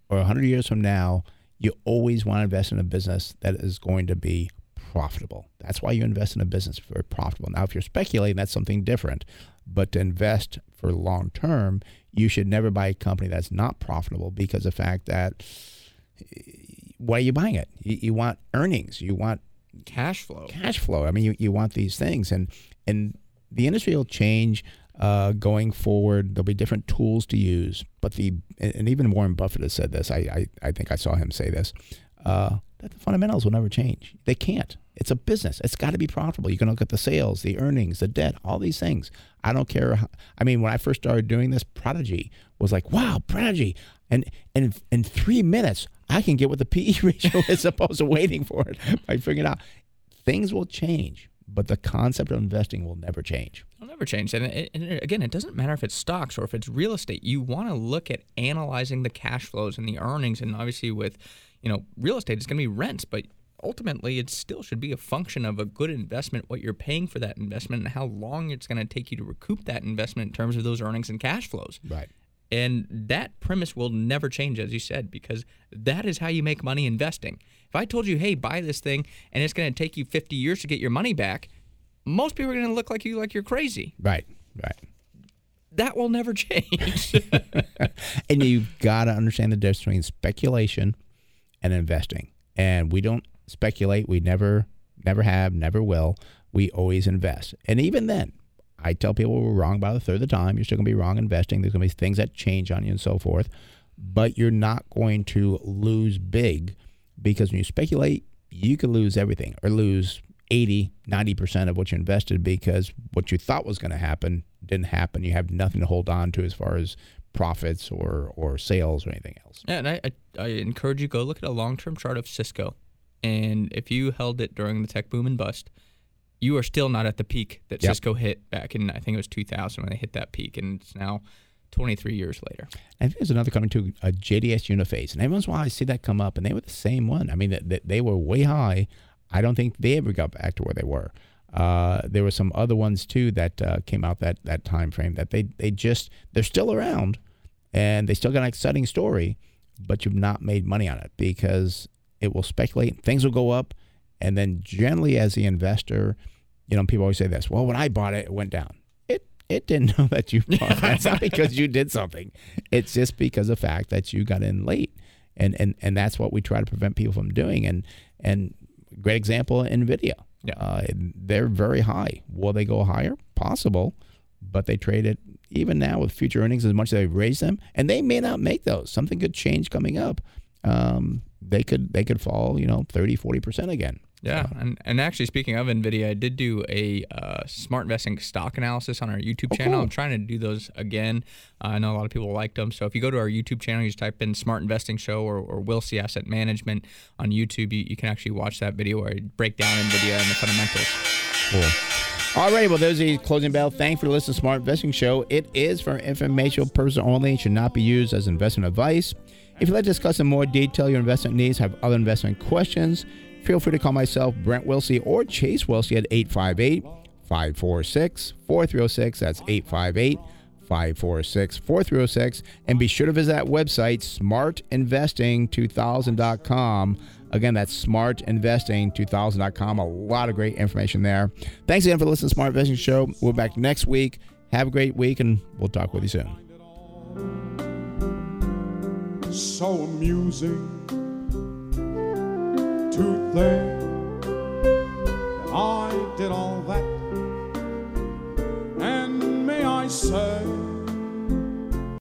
or 100 years from now, you always want to invest in a business that is going to be profitable. That's why you invest in a business for profitable. Now, if you're speculating, that's something different. But to invest for long term, you should never buy a company that's not profitable because of the fact that why are you buying it? You want earnings. You want cash flow. I mean, you want these things, and the industry will change going forward. There'll be different tools to use, but and even Warren Buffett has said this. I think I saw him say this that the fundamentals will never change. They can't. It's a business. It's got to be profitable. You can look at the sales, the earnings, the debt, all these things. I don't care. I mean, when I first started doing this, Prodigy was like, wow, Prodigy, and in 3 minutes. I can get what the PE ratio is opposed to waiting for it by figuring it out. Things will change, but the concept of investing will never change. It'll never change. And again, it doesn't matter if it's stocks or if it's real estate. You want to look at analyzing the cash flows and the earnings. And obviously with, you know, real estate, it's going to be rents, but ultimately it still should be a function of a good investment, what you're paying for that investment, and how long it's going to take you to recoup that investment in terms of those earnings and cash flows. Right. And that premise will never change, as you said, because that is how you make money investing. If I told you, hey, buy this thing, and it's going to take you 50 years to get your money back, most people are going to look like you like you're crazy. Right. That will never change. And you've got to understand the difference between speculation and investing. And we don't speculate. We never have, never will. We always invest. And even then, I tell people we're wrong about a third of the time. You're still going to be wrong investing. There's going to be things that change on you and so forth. But you're not going to lose big because when you speculate, you could lose everything or lose 80, 90% of what you invested because what you thought was going to happen didn't happen. You have nothing to hold on to as far as profits or sales or anything else. Yeah, and I encourage you to go look at a long-term chart of Cisco. And if you held it during the tech boom and bust, you are still not at the peak that Cisco hit back in, I think it was 2000 when they hit that peak, and it's now 23 years later. I think there's another coming to a JDS Uniphase, and every once in a while I see that come up, and they were the same one. I mean, they were way high. I don't think they ever got back to where they were. There were some other ones, too, that came out that time frame that they're still around, and they still got an exciting story, but you've not made money on it because it will speculate. Things will go up, and then generally as the investor, you know, people always say this, well, when I bought it, it went down. It didn't know that you bought it. That's not because you did something. It's just because of the fact that you got in late. And that's what we try to prevent people from doing. And great example, NVIDIA. Yeah. They're very high. Will they go higher? Possible. But they trade it even now with future earnings as much as they've raised them. And they may not make those. Something could change coming up. They could fall, you know, 30, 40% again. Yeah, and actually, speaking of NVIDIA, I did do a smart investing stock analysis on our YouTube channel. Cool. I'm trying to do those again. I know a lot of people liked them. So if you go to our YouTube channel, you just type in Smart Investing Show or Wilsey Asset Management on YouTube, you can actually watch that video where I break down NVIDIA and the fundamentals. Cool. Alrighty, well, there's the closing bell. Thanks for listening to Smart Investing Show. It is for informational purposes only and should not be used as investment advice. If you'd like to discuss in more detail your investment needs, have other investment questions, feel free to call myself, Brent Wilsey, or Chase Woolsey at 858-546-4306. That's 858-546-4306. And be sure to visit that website, smartinvesting2000.com. Again, that's smartinvesting2000.com. A lot of great information there. Thanks again for listening to Smart Investing Show. We'll be back next week. Have a great week, and we'll talk with you soon. So amusing to think that I did all that, and may I say,